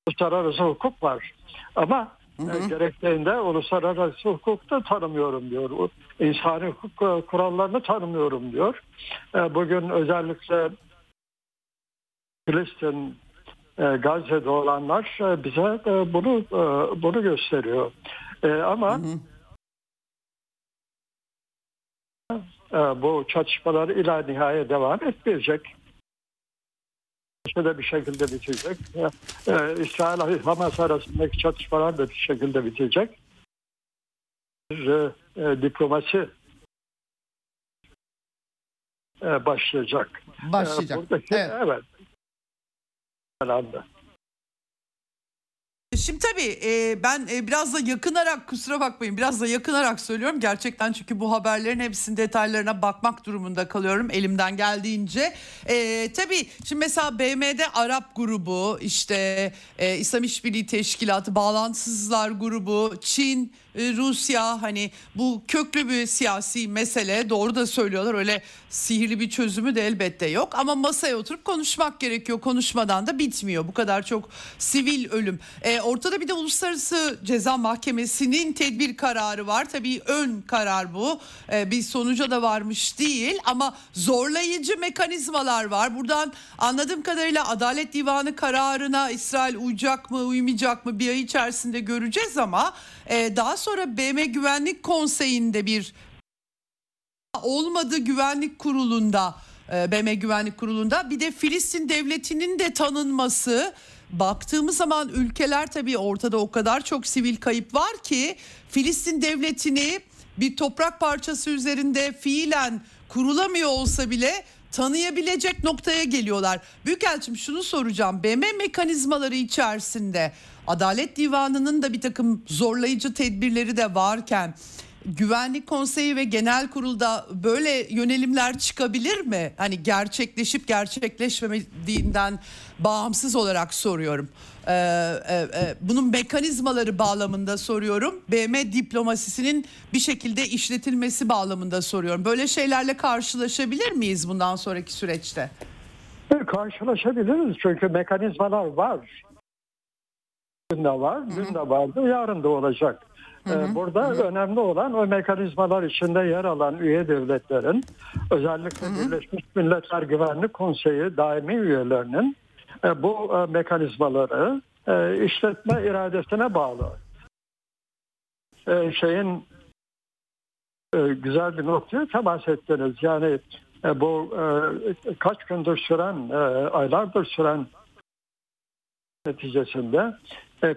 Uluslararası hukuk var ama gerektiğinde uluslararası hukuk da tanımıyorum diyor. İnsani hukuk kurallarını tanımıyorum diyor. Bugün özellikle Filistin, Gazze'de olanlar bize bunu gösteriyor. Ama bu çatışmalar ila nihaya devam etmeyecek. Bir şekilde bitecek. İsrail Hamas arasındaki çatışmalar da bir şekilde bitecek. Diplomasi başlayacak. Buradaki, evet. Şimdi tabii ben biraz da yakınarak, kusura bakmayın, biraz da yakınarak söylüyorum gerçekten, çünkü bu haberlerin hepsinin detaylarına bakmak durumunda kalıyorum elimden geldiğince. Tabii şimdi mesela BM'de Arap grubu, işte İslam İşbirliği Teşkilatı, Bağlantısızlar grubu, Çin, Rusya, hani bu köklü bir siyasi mesele, doğru da söylüyorlar, öyle sihirli bir çözümü de elbette yok ama masaya oturup konuşmak gerekiyor, konuşmadan da bitmiyor bu kadar çok sivil ölüm. Ortada bir de Uluslararası Ceza Mahkemesi'nin tedbir kararı var. Tabii ön karar bu. Bir sonuca da varmış değil ama zorlayıcı mekanizmalar var. Buradan anladığım kadarıyla Adalet Divanı kararına İsrail uyacak mı, uymayacak mı bir ay içerisinde göreceğiz ama daha sonra BM Güvenlik Konseyi'nde bir olmadı, Güvenlik Kurulu'nda, BM Güvenlik Kurulu'nda bir de Filistin Devleti'nin de tanınması. Baktığımız zaman ülkeler, tabii ortada o kadar çok sivil kayıp var ki Filistin devletini bir toprak parçası üzerinde fiilen kurulamıyor olsa bile tanıyabilecek noktaya geliyorlar. Büyükelçim, şunu soracağım. BM mekanizmaları içerisinde Adalet Divanı'nın da bir takım zorlayıcı tedbirleri de varken Güvenlik Konseyi ve Genel Kurul'da böyle yönelimler çıkabilir mi? Hani gerçekleşip gerçekleşmediğinden bağımsız olarak soruyorum. Bunun mekanizmaları bağlamında soruyorum. BM diplomasisinin bir şekilde işletilmesi bağlamında soruyorum. Böyle şeylerle karşılaşabilir miyiz bundan sonraki süreçte? Karşılaşabiliriz çünkü mekanizmalar var. Dün de var, dün de vardı, yarın da olacak. Burada önemli olan o mekanizmalar içinde yer alan üye devletlerin, özellikle Birleşmiş Milletler Güvenlik Konseyi daimi üyelerinin bu mekanizmaları işletme iradesine bağlı. Şeyin güzel bir noktaya temas ettiniz. Yani bu kaç gündür süren, aylardır süren neticesinde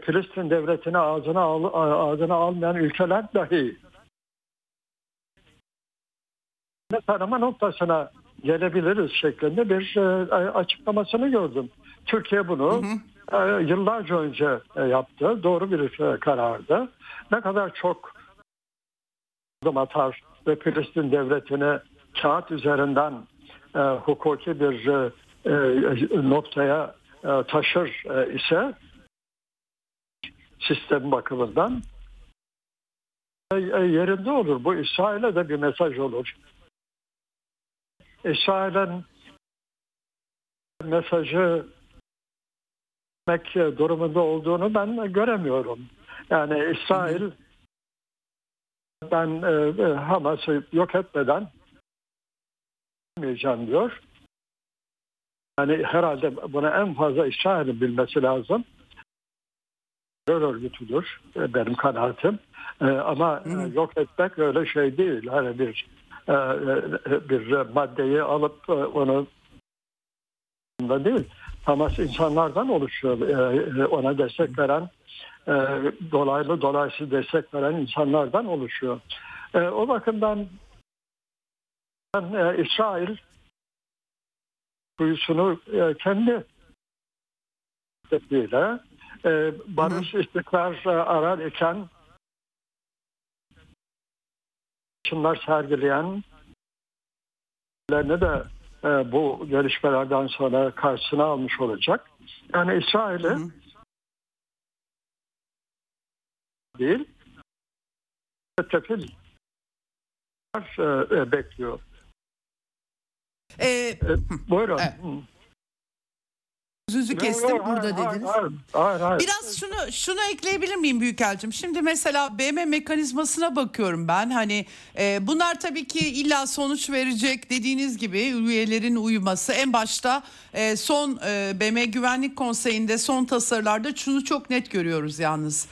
Filistin devletini ağzına almayan ülkeler dahi tanıma noktasına gelebiliriz şeklinde bir açıklamasını gördüm. Türkiye bunu yıllarca önce yaptı. Doğru bir karardı. Ne kadar çok adım atar ve Filistin devletini kağıt üzerinden hukuki bir noktaya taşır ise sistem bakımından yerinde olur. Bu İsrail'e de bir mesaj olur. İsrail'in mesajı durumunda olduğunu ben göremiyorum. Yani İsrail ben Hamas'ı yok etmeden yapmayacağım diyor. Yani herhalde bunu en fazla İsrail'in bilmesi lazım. Terör örgütüdür benim kanaatim. Ama yok etmek öyle şey değil. Hani bir maddeyi alıp onu da değil. Hamas insanlardan oluşuyor. Ona destek veren, dolaylı dolayısız destek veren insanlardan oluşuyor. O bakımdan İsrail kuyusunu kendi tepkiyle barış istikrar arar iken çınlar sergileyenlerini de bu gelişmelerden sonra karşısına almış olacak. Yani İsrail'i değil, tefil bekliyor. Buyurun. Sözü kestim burada dediniz. Hayır. Biraz şunu ekleyebilir miyim Büyükelçim? Şimdi mesela BM mekanizmasına bakıyorum ben. Hani bunlar tabii ki illa sonuç verecek, dediğiniz gibi üyelerin uyuması. En başta son BM Güvenlik Konseyi'nde son tasarılarda şunu çok net görüyoruz yalnız.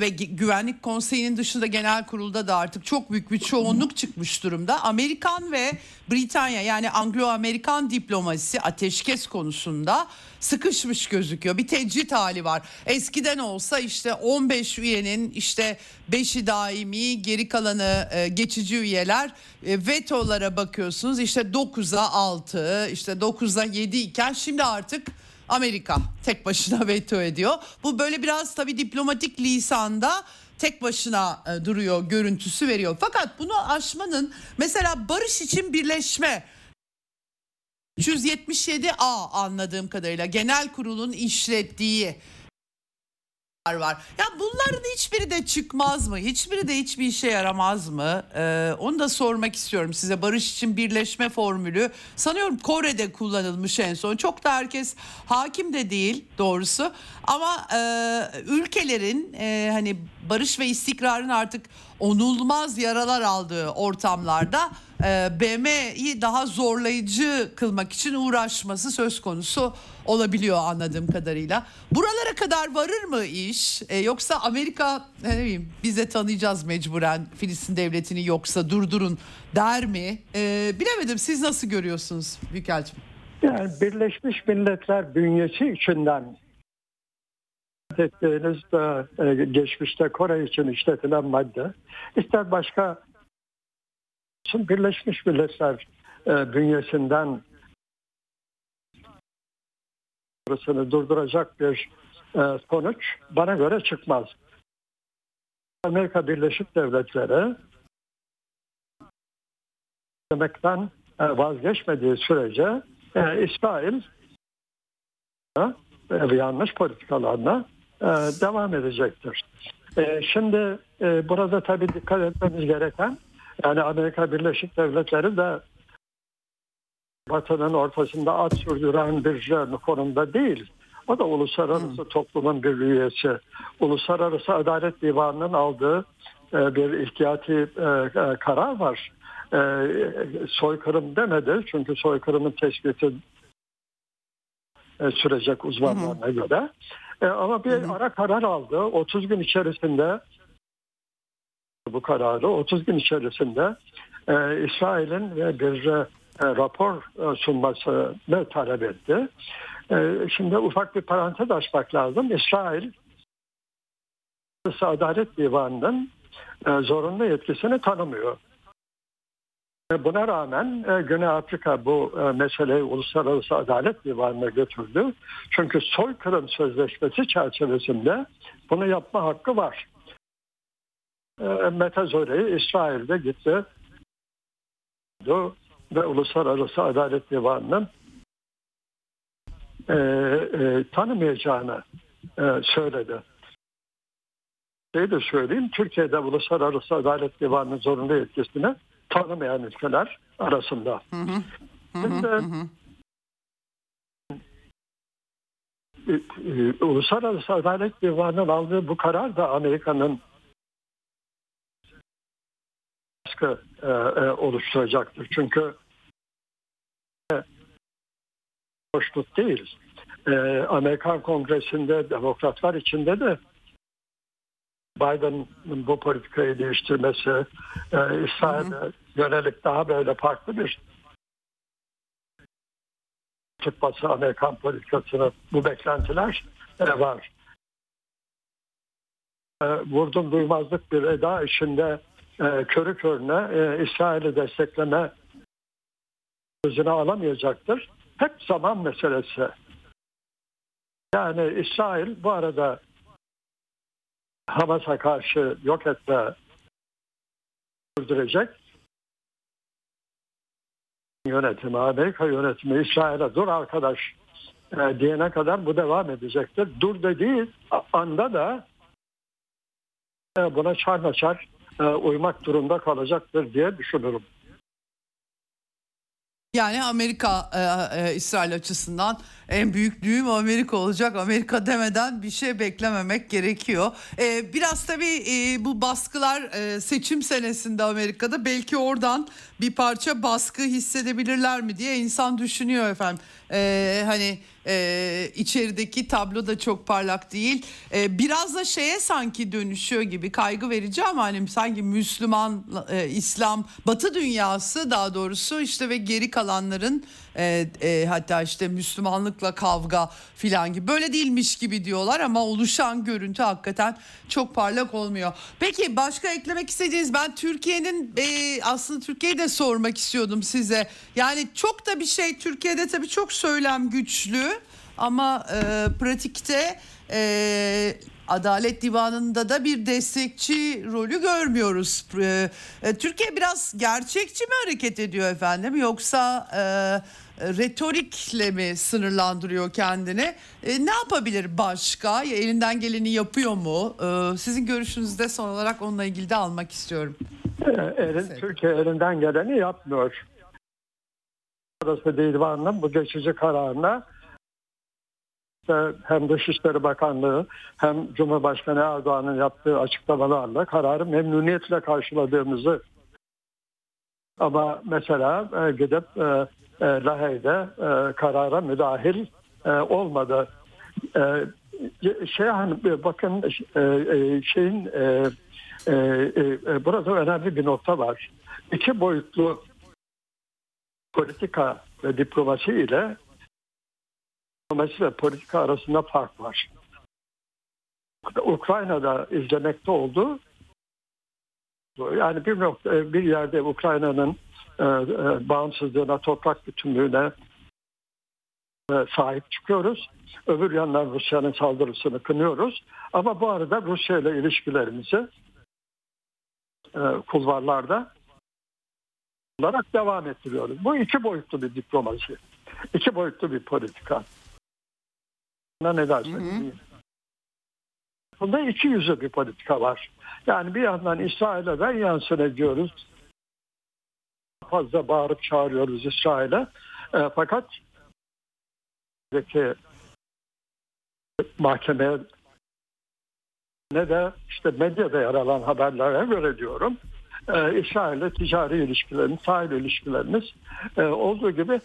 Ve Güvenlik Konseyi'nin dışında genel kurulda da artık çok büyük bir çoğunluk çıkmış durumda. Amerikan ve Britanya, yani Anglo-Amerikan diplomasisi ateşkes konusunda sıkışmış gözüküyor. Bir tecrit hali var. Eskiden olsa işte 15 üyenin işte 5'i daimi, geri kalanı geçici üyeler, vetolara bakıyorsunuz işte 9'a 6, işte 9'a 7 iken şimdi artık Amerika tek başına veto ediyor. Bu böyle biraz tabii diplomatik lisanda tek başına duruyor görüntüsü veriyor. Fakat bunu aşmanın, mesela barış için birleşme 177A anladığım kadarıyla genel kurulun işlettiği var. Ya bunların hiçbiri de çıkmaz mı? Hiçbiri de hiçbir işe yaramaz mı? Onu da sormak istiyorum size. Barış için birleşme formülü sanıyorum Kore'de kullanılmış en son. Çok da herkes hakim de değil doğrusu. Ama ülkelerin hani barış ve istikrarın artık onulmaz yaralar aldığı ortamlarda BM'yi daha zorlayıcı kılmak için uğraşması söz konusu olabiliyor anladığım kadarıyla. Buralara kadar varır mı iş? Yoksa Amerika, ne bileyim, biz de tanıyacağız mecburen Filistin devletini, yoksa durdurun der mi? Bilemedim, siz nasıl görüyorsunuz Büyükelçim? Yani Birleşmiş Milletler bünyesi içinden ettiğiniz geçmişte Kore için işletilen madde, ister başka Birleşmiş Milletler bünyesinden burasını durduracak bir sonuç bana göre çıkmaz. Amerika Birleşik Devletleri demekten vazgeçmediği sürece İsrail yanlış politikalarına devam edecektir. Şimdi burada tabii dikkat etmemiz gereken, yani Amerika Birleşik Devletleri de Batı'nın ortasında at sürdüren bir konumda değil. O da uluslararası toplumun bir üyesi. Uluslararası Adalet Divanı'nın aldığı bir ihtiyati karar var. Soykırım demedi, çünkü soykırımın tespiti sürecek uzmanlarına göre. Ama bir ara karar aldı. 30 gün içerisinde bu kararı 30 gün içerisinde İsrail'in bir rapor sunmasını talep etti. Şimdi ufak bir parantez açmak lazım. İsrail Adalet Divanı'nın zorunlu yetkisini tanımıyor. Buna rağmen Güney Afrika bu meseleyi Uluslararası Adalet Divanı'na götürdü. Çünkü soykırım sözleşmesi çerçevesinde bunu yapma hakkı var. Mete Zore'yi İsrail'de gitti ve Uluslararası Adalet Divanı'nın tanımayacağını söyledi. Şeyi de söyleyeyim, Türkiye'de Uluslararası Adalet Divanı'nın zorunlu yetkisini tanımayan ülkeler arasında. Uluslararası Adalet Divanı'nın aldığı bu karar da Amerika'nın baskı oluşturacaktır. Çünkü hoşnut değil. Amerikan Kongresi'nde demokratlar içinde de Biden'ın bu politikayı değiştirmesi, İsrail'e yönelik daha böyle farklı bir çıkması Amerikan politikasının, bu beklentiler var. Vurdum duymazlık bir eda içinde körü körüne İsrail'i destekleme sözünü alamayacaktır. Hep zaman meselesi. Yani İsrail bu arada Hamas'a karşı yok etme sürdürecek. Yönetimi, Amerika yönetimi İsrail'e dur arkadaş diyene kadar bu devam edecektir. Dur dediği anda da buna çarnaçar uymak durumunda kalacaktır diye düşünüyorum. Yani Amerika, İsrail açısından en büyük düğüm Amerika olacak. Amerika demeden bir şey beklememek gerekiyor. Biraz tabii bu baskılar seçim senesinde Amerika'da, belki oradan bir parça baskı hissedebilirler mi diye insan düşünüyor efendim. Hani içerideki tablo da çok parlak değil. Biraz da şeye sanki dönüşüyor gibi, kaygı verici ama hani sanki Müslüman, İslam, Batı dünyası daha doğrusu işte ve geri kalanların hatta işte Müslümanlıkla kavga filan gibi, böyle değilmiş gibi diyorlar ama oluşan görüntü hakikaten çok parlak olmuyor. Peki başka eklemek istediğiniz, ben Türkiye'nin aslında Türkiye'yi de sormak istiyordum size. Yani çok da bir şey, Türkiye'de tabii çok söylem güçlü ama pratikte Adalet Divanı'nda da bir destekçi rolü görmüyoruz. Türkiye biraz gerçekçi mi hareket ediyor efendim, yoksa retorikle mi sınırlandırıyor kendini? Ne yapabilir başka? Elinden geleni yapıyor mu? Sizin görüşünüzü de son olarak onunla ilgili de almak istiyorum. Türkiye elinden geleni yapmıyor. Adalet Divanı'nın bu geçici kararına hem Dışişleri Bakanlığı hem Cumhurbaşkanı Erdoğan'ın yaptığı açıklamalarla kararı memnuniyetle karşıladığımızı, ama mesela gidip Lahey'de karara müdahil olmadı. Bakın, burada önemli bir nokta var. İki boyutlu politika ve diplomasi ile politika arasında fark var. Ukrayna'da izlemekte oldu. Yani bir yerde Ukrayna'nın bağımsızlığına, toprak bütünlüğüne sahip çıkıyoruz. Öbür yandan Rusya'nın saldırısını kınıyoruz. Ama bu arada Rusya ile ilişkilerimizi kulvarlarda olarak devam ettiriyoruz. Bu iki boyutlu bir diplomasi, iki boyutlu bir politika. Ne dersiniz? Bunda iki yüzlü bir politika var. Yani bir yandan İsrail'e ben yansın ediyoruz, fazla bağırıp çağırıyoruz İsrail'e. Fakat mahkemeye ne de işte medyada yer alan haberlere göre diyorum, İsrail'le ticari ilişkilerimiz, sahil ilişkilerimiz olduğu gibi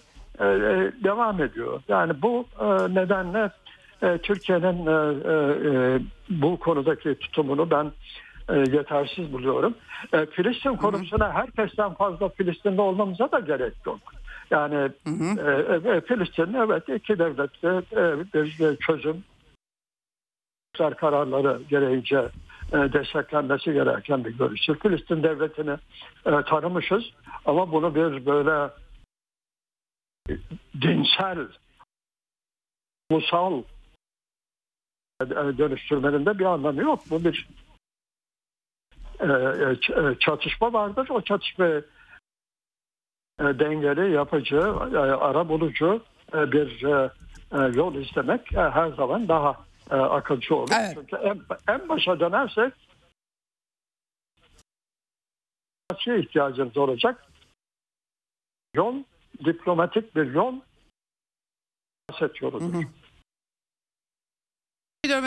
devam ediyor. Yani bu nedenle Türkiye'nin bu konudaki tutumunu ben yetersiz buluyorum. Filistin konusuna herkesten fazla Filistin'de olmamıza da gerek yok. Yani Filistin, evet, iki devletli bir çözüm kararları gereğince desteklenmesi gereken bir görüştür. Filistin devletini tanımışız ama bunu bir böyle dinsel, ulusal dönüştürmenin de bir anlamı yok. Bu bir çatışma vardır. O çatışmayı dengeli, yapıcı, arabulucu bir yol istemek her zaman daha akılcı olur. Evet. Çünkü en başa dönersek şeye ihtiyacımız olacak. Yol, diplomatik bir yol bahsediyoruz.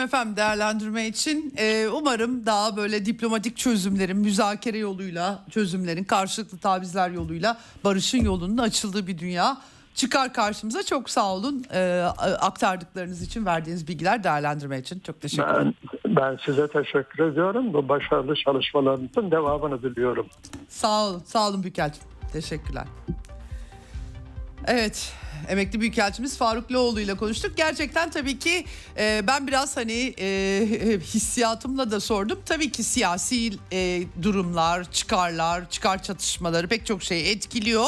Efendim değerlendirme için umarım daha böyle diplomatik çözümlerin, müzakere yoluyla çözümlerin, karşılıklı tavizler yoluyla barışın yolunun açıldığı bir dünya çıkar karşımıza. Çok sağ olun aktardıklarınız için, verdiğiniz bilgiler, değerlendirme için çok teşekkür ederim. Ben size teşekkür ediyorum. Bu başarılı çalışmalarınızın devamını diliyorum. Sağ olun. Sağ olun Büyükelçim. Teşekkürler. Evet, emekli büyükelçimiz Faruk Loğlu ile konuştuk. Gerçekten tabii ki ben biraz hani hissiyatımla da sordum. Tabii ki siyasi durumlar, çıkarlar, çıkar çatışmaları pek çok şeyi etkiliyor.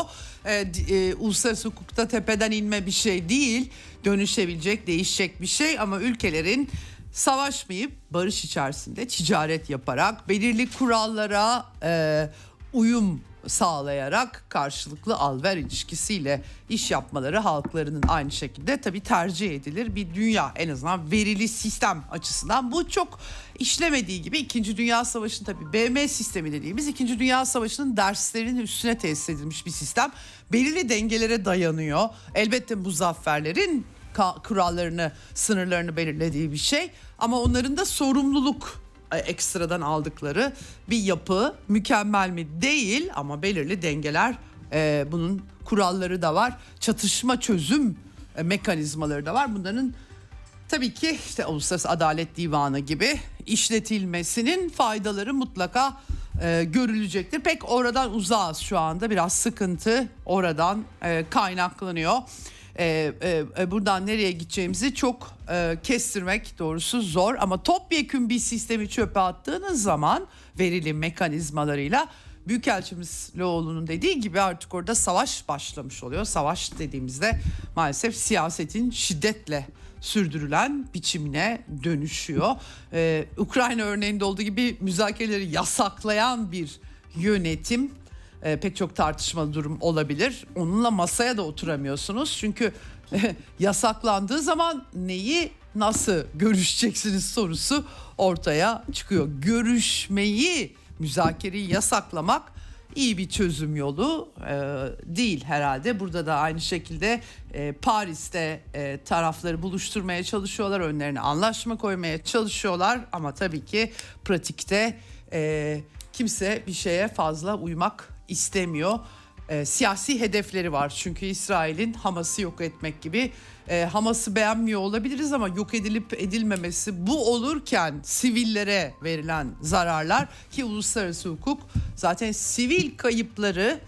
Uluslararası hukukta tepeden inme bir şey değil. Dönüşebilecek, değişecek bir şey ama ülkelerin savaşmayıp barış içerisinde ticaret yaparak belirli kurallara uyum sağlayarak karşılıklı al-ver ilişkisiyle iş yapmaları halklarının aynı şekilde tabii tercih edilir bir dünya, en azından verili sistem açısından. Bu çok işlemediği gibi 2. Dünya Savaşı'nın tabii BM sistemi dediğimiz 2. Dünya Savaşı'nın derslerinin üstüne tesis edilmiş bir sistem. Belirli dengelere dayanıyor. Elbette bu zaferlerin kurallarını, sınırlarını belirlediği bir şey ama onların da sorumluluk ekstradan aldıkları bir yapı. Mükemmel mi? Değil ama belirli dengeler, bunun kuralları da var. Çatışma çözüm mekanizmaları da var. Bunların tabii ki işte Uluslararası Adalet Divanı gibi işletilmesinin faydaları mutlaka görülecektir. Pek oradan uzağız şu anda. Biraz sıkıntı oradan kaynaklanıyor. Buradan nereye gideceğimizi çok kestirmek doğrusu zor ama topyekün bir sistemi çöpe attığınız zaman verili mekanizmalarıyla, Büyükelçimiz Loğlu'nun dediği gibi, artık orada savaş başlamış oluyor. Savaş dediğimizde maalesef siyasetin şiddetle sürdürülen biçimine dönüşüyor. Ukrayna örneğinde olduğu gibi müzakereleri yasaklayan bir yönetim, pek çok tartışmalı durum olabilir. Onunla masaya da oturamıyorsunuz. Çünkü yasaklandığı zaman neyi nasıl görüşeceksiniz sorusu ortaya çıkıyor. Görüşmeyi, müzakereyi yasaklamak iyi bir çözüm yolu değil herhalde. Burada da aynı şekilde Paris'te tarafları buluşturmaya çalışıyorlar. Önlerine anlaşma koymaya çalışıyorlar. Ama tabii ki pratikte kimse bir şeye fazla uymak istemiyor. Siyasi hedefleri var çünkü İsrail'in Hamas'ı yok etmek gibi. Hamas'ı beğenmiyor olabiliriz ama yok edilip edilmemesi, bu olurken sivillere verilen zararlar, ki uluslararası hukuk zaten sivil kayıpları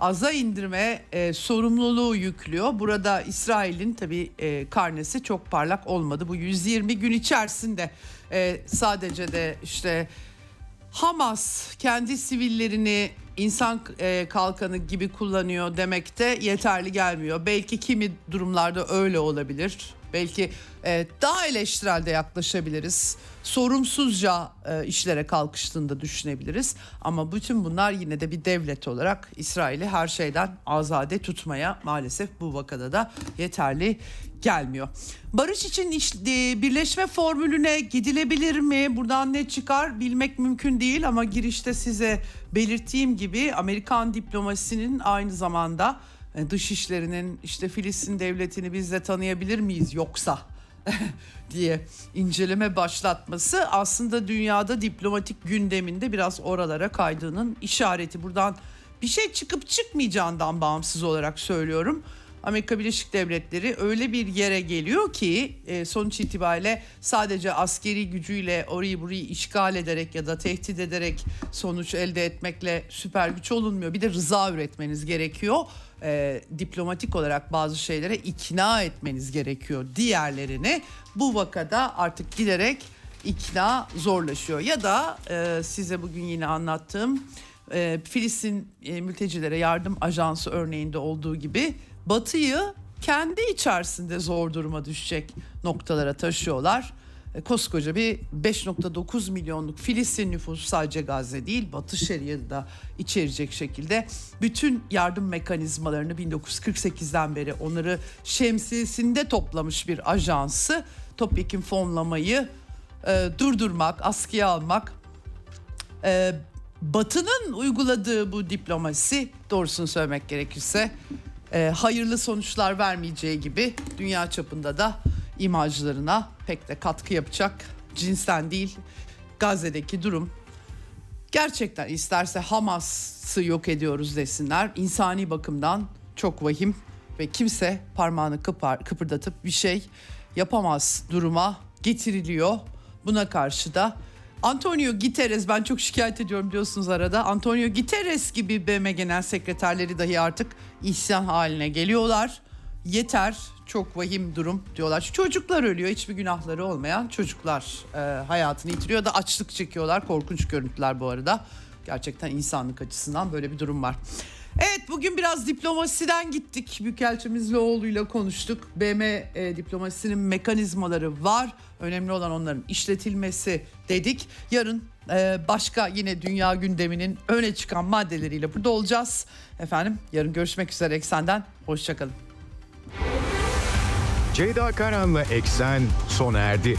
aza indirme sorumluluğu yüklüyor. Burada İsrail'in tabii karnesi çok parlak olmadı. Bu 120 gün içerisinde sadece de işte Hamas kendi sivillerini insan kalkanı gibi kullanıyor demek de yeterli gelmiyor. Belki kimi durumlarda öyle olabilir. Belki daha eleştirel de yaklaşabiliriz. Sorumsuzca işlere kalkıştığını da düşünebiliriz. Ama bütün bunlar yine de bir devlet olarak İsrail'i her şeyden azade tutmaya maalesef bu vakada da yeterli gelmiyor. Barış için birleşme formülüne gidilebilir mi? Buradan ne çıkar bilmek mümkün değil ama girişte size belirttiğim gibi Amerikan diplomasisinin aynı zamanda dışişlerinin işte Filistin devletini biz de tanıyabilir miyiz yoksa diye inceleme başlatması aslında dünyada diplomatik gündeminde biraz oralara kaydığının işareti. Buradan bir şey çıkıp çıkmayacağından bağımsız olarak söylüyorum. Amerika Birleşik Devletleri öyle bir yere geliyor ki sonuç itibariyle sadece askeri gücüyle orayı burayı işgal ederek ya da tehdit ederek sonuç elde etmekle süper güç olunmuyor. Bir de rıza üretmeniz gerekiyor. Diplomatik olarak bazı şeylere ikna etmeniz gerekiyor diğerlerini. Bu vakada artık giderek ikna zorlaşıyor. Ya da size bugün yine anlattığım Filistin mültecilere yardım ajansı örneğinde olduğu gibi Batı'yı kendi içerisinde zor duruma düşecek noktalara taşıyorlar. Koskoca bir 5.9 milyonluk Filistin nüfusu sadece Gazze değil, Batı Şeria'yı da içerecek şekilde bütün yardım mekanizmalarını 1948'den beri onları şemsiyesinde toplamış bir ajansı topyekin fonlamayı durdurmak, askıya almak, Batı'nın uyguladığı bu diplomasi doğrusunu söylemek gerekirse hayırlı sonuçlar vermeyeceği gibi dünya çapında da imajlarına pek de katkı yapacak cinsten değil. Gazze'deki durum gerçekten, isterse Hamas'ı yok ediyoruz desinler, insani bakımdan çok vahim ve kimse parmağını kıpırdatıp bir şey yapamaz duruma getiriliyor. Buna karşı da Antonio Guterres, ben çok şikayet ediyorum biliyorsunuz arada, Antonio Guterres gibi BM Genel Sekreterleri dahi artık isyan haline geliyorlar. Yeter, çok vahim durum diyorlar. Çocuklar ölüyor, hiçbir günahları olmayan çocuklar hayatını yitiriyor da açlık çekiyorlar. Korkunç görüntüler bu arada. Gerçekten insanlık açısından böyle bir durum var. Evet, bugün biraz diplomasiden gittik. Büyükelçimiz Loğlu'yla konuştuk. BM diplomasinin mekanizmaları var. Önemli olan onların işletilmesi dedik. Yarın başka yine dünya gündeminin öne çıkan maddeleriyle burada olacağız. Efendim, yarın görüşmek üzere Eksen'den. Hoşçakalın. Ceyda Karan'la Eksen sona erdi.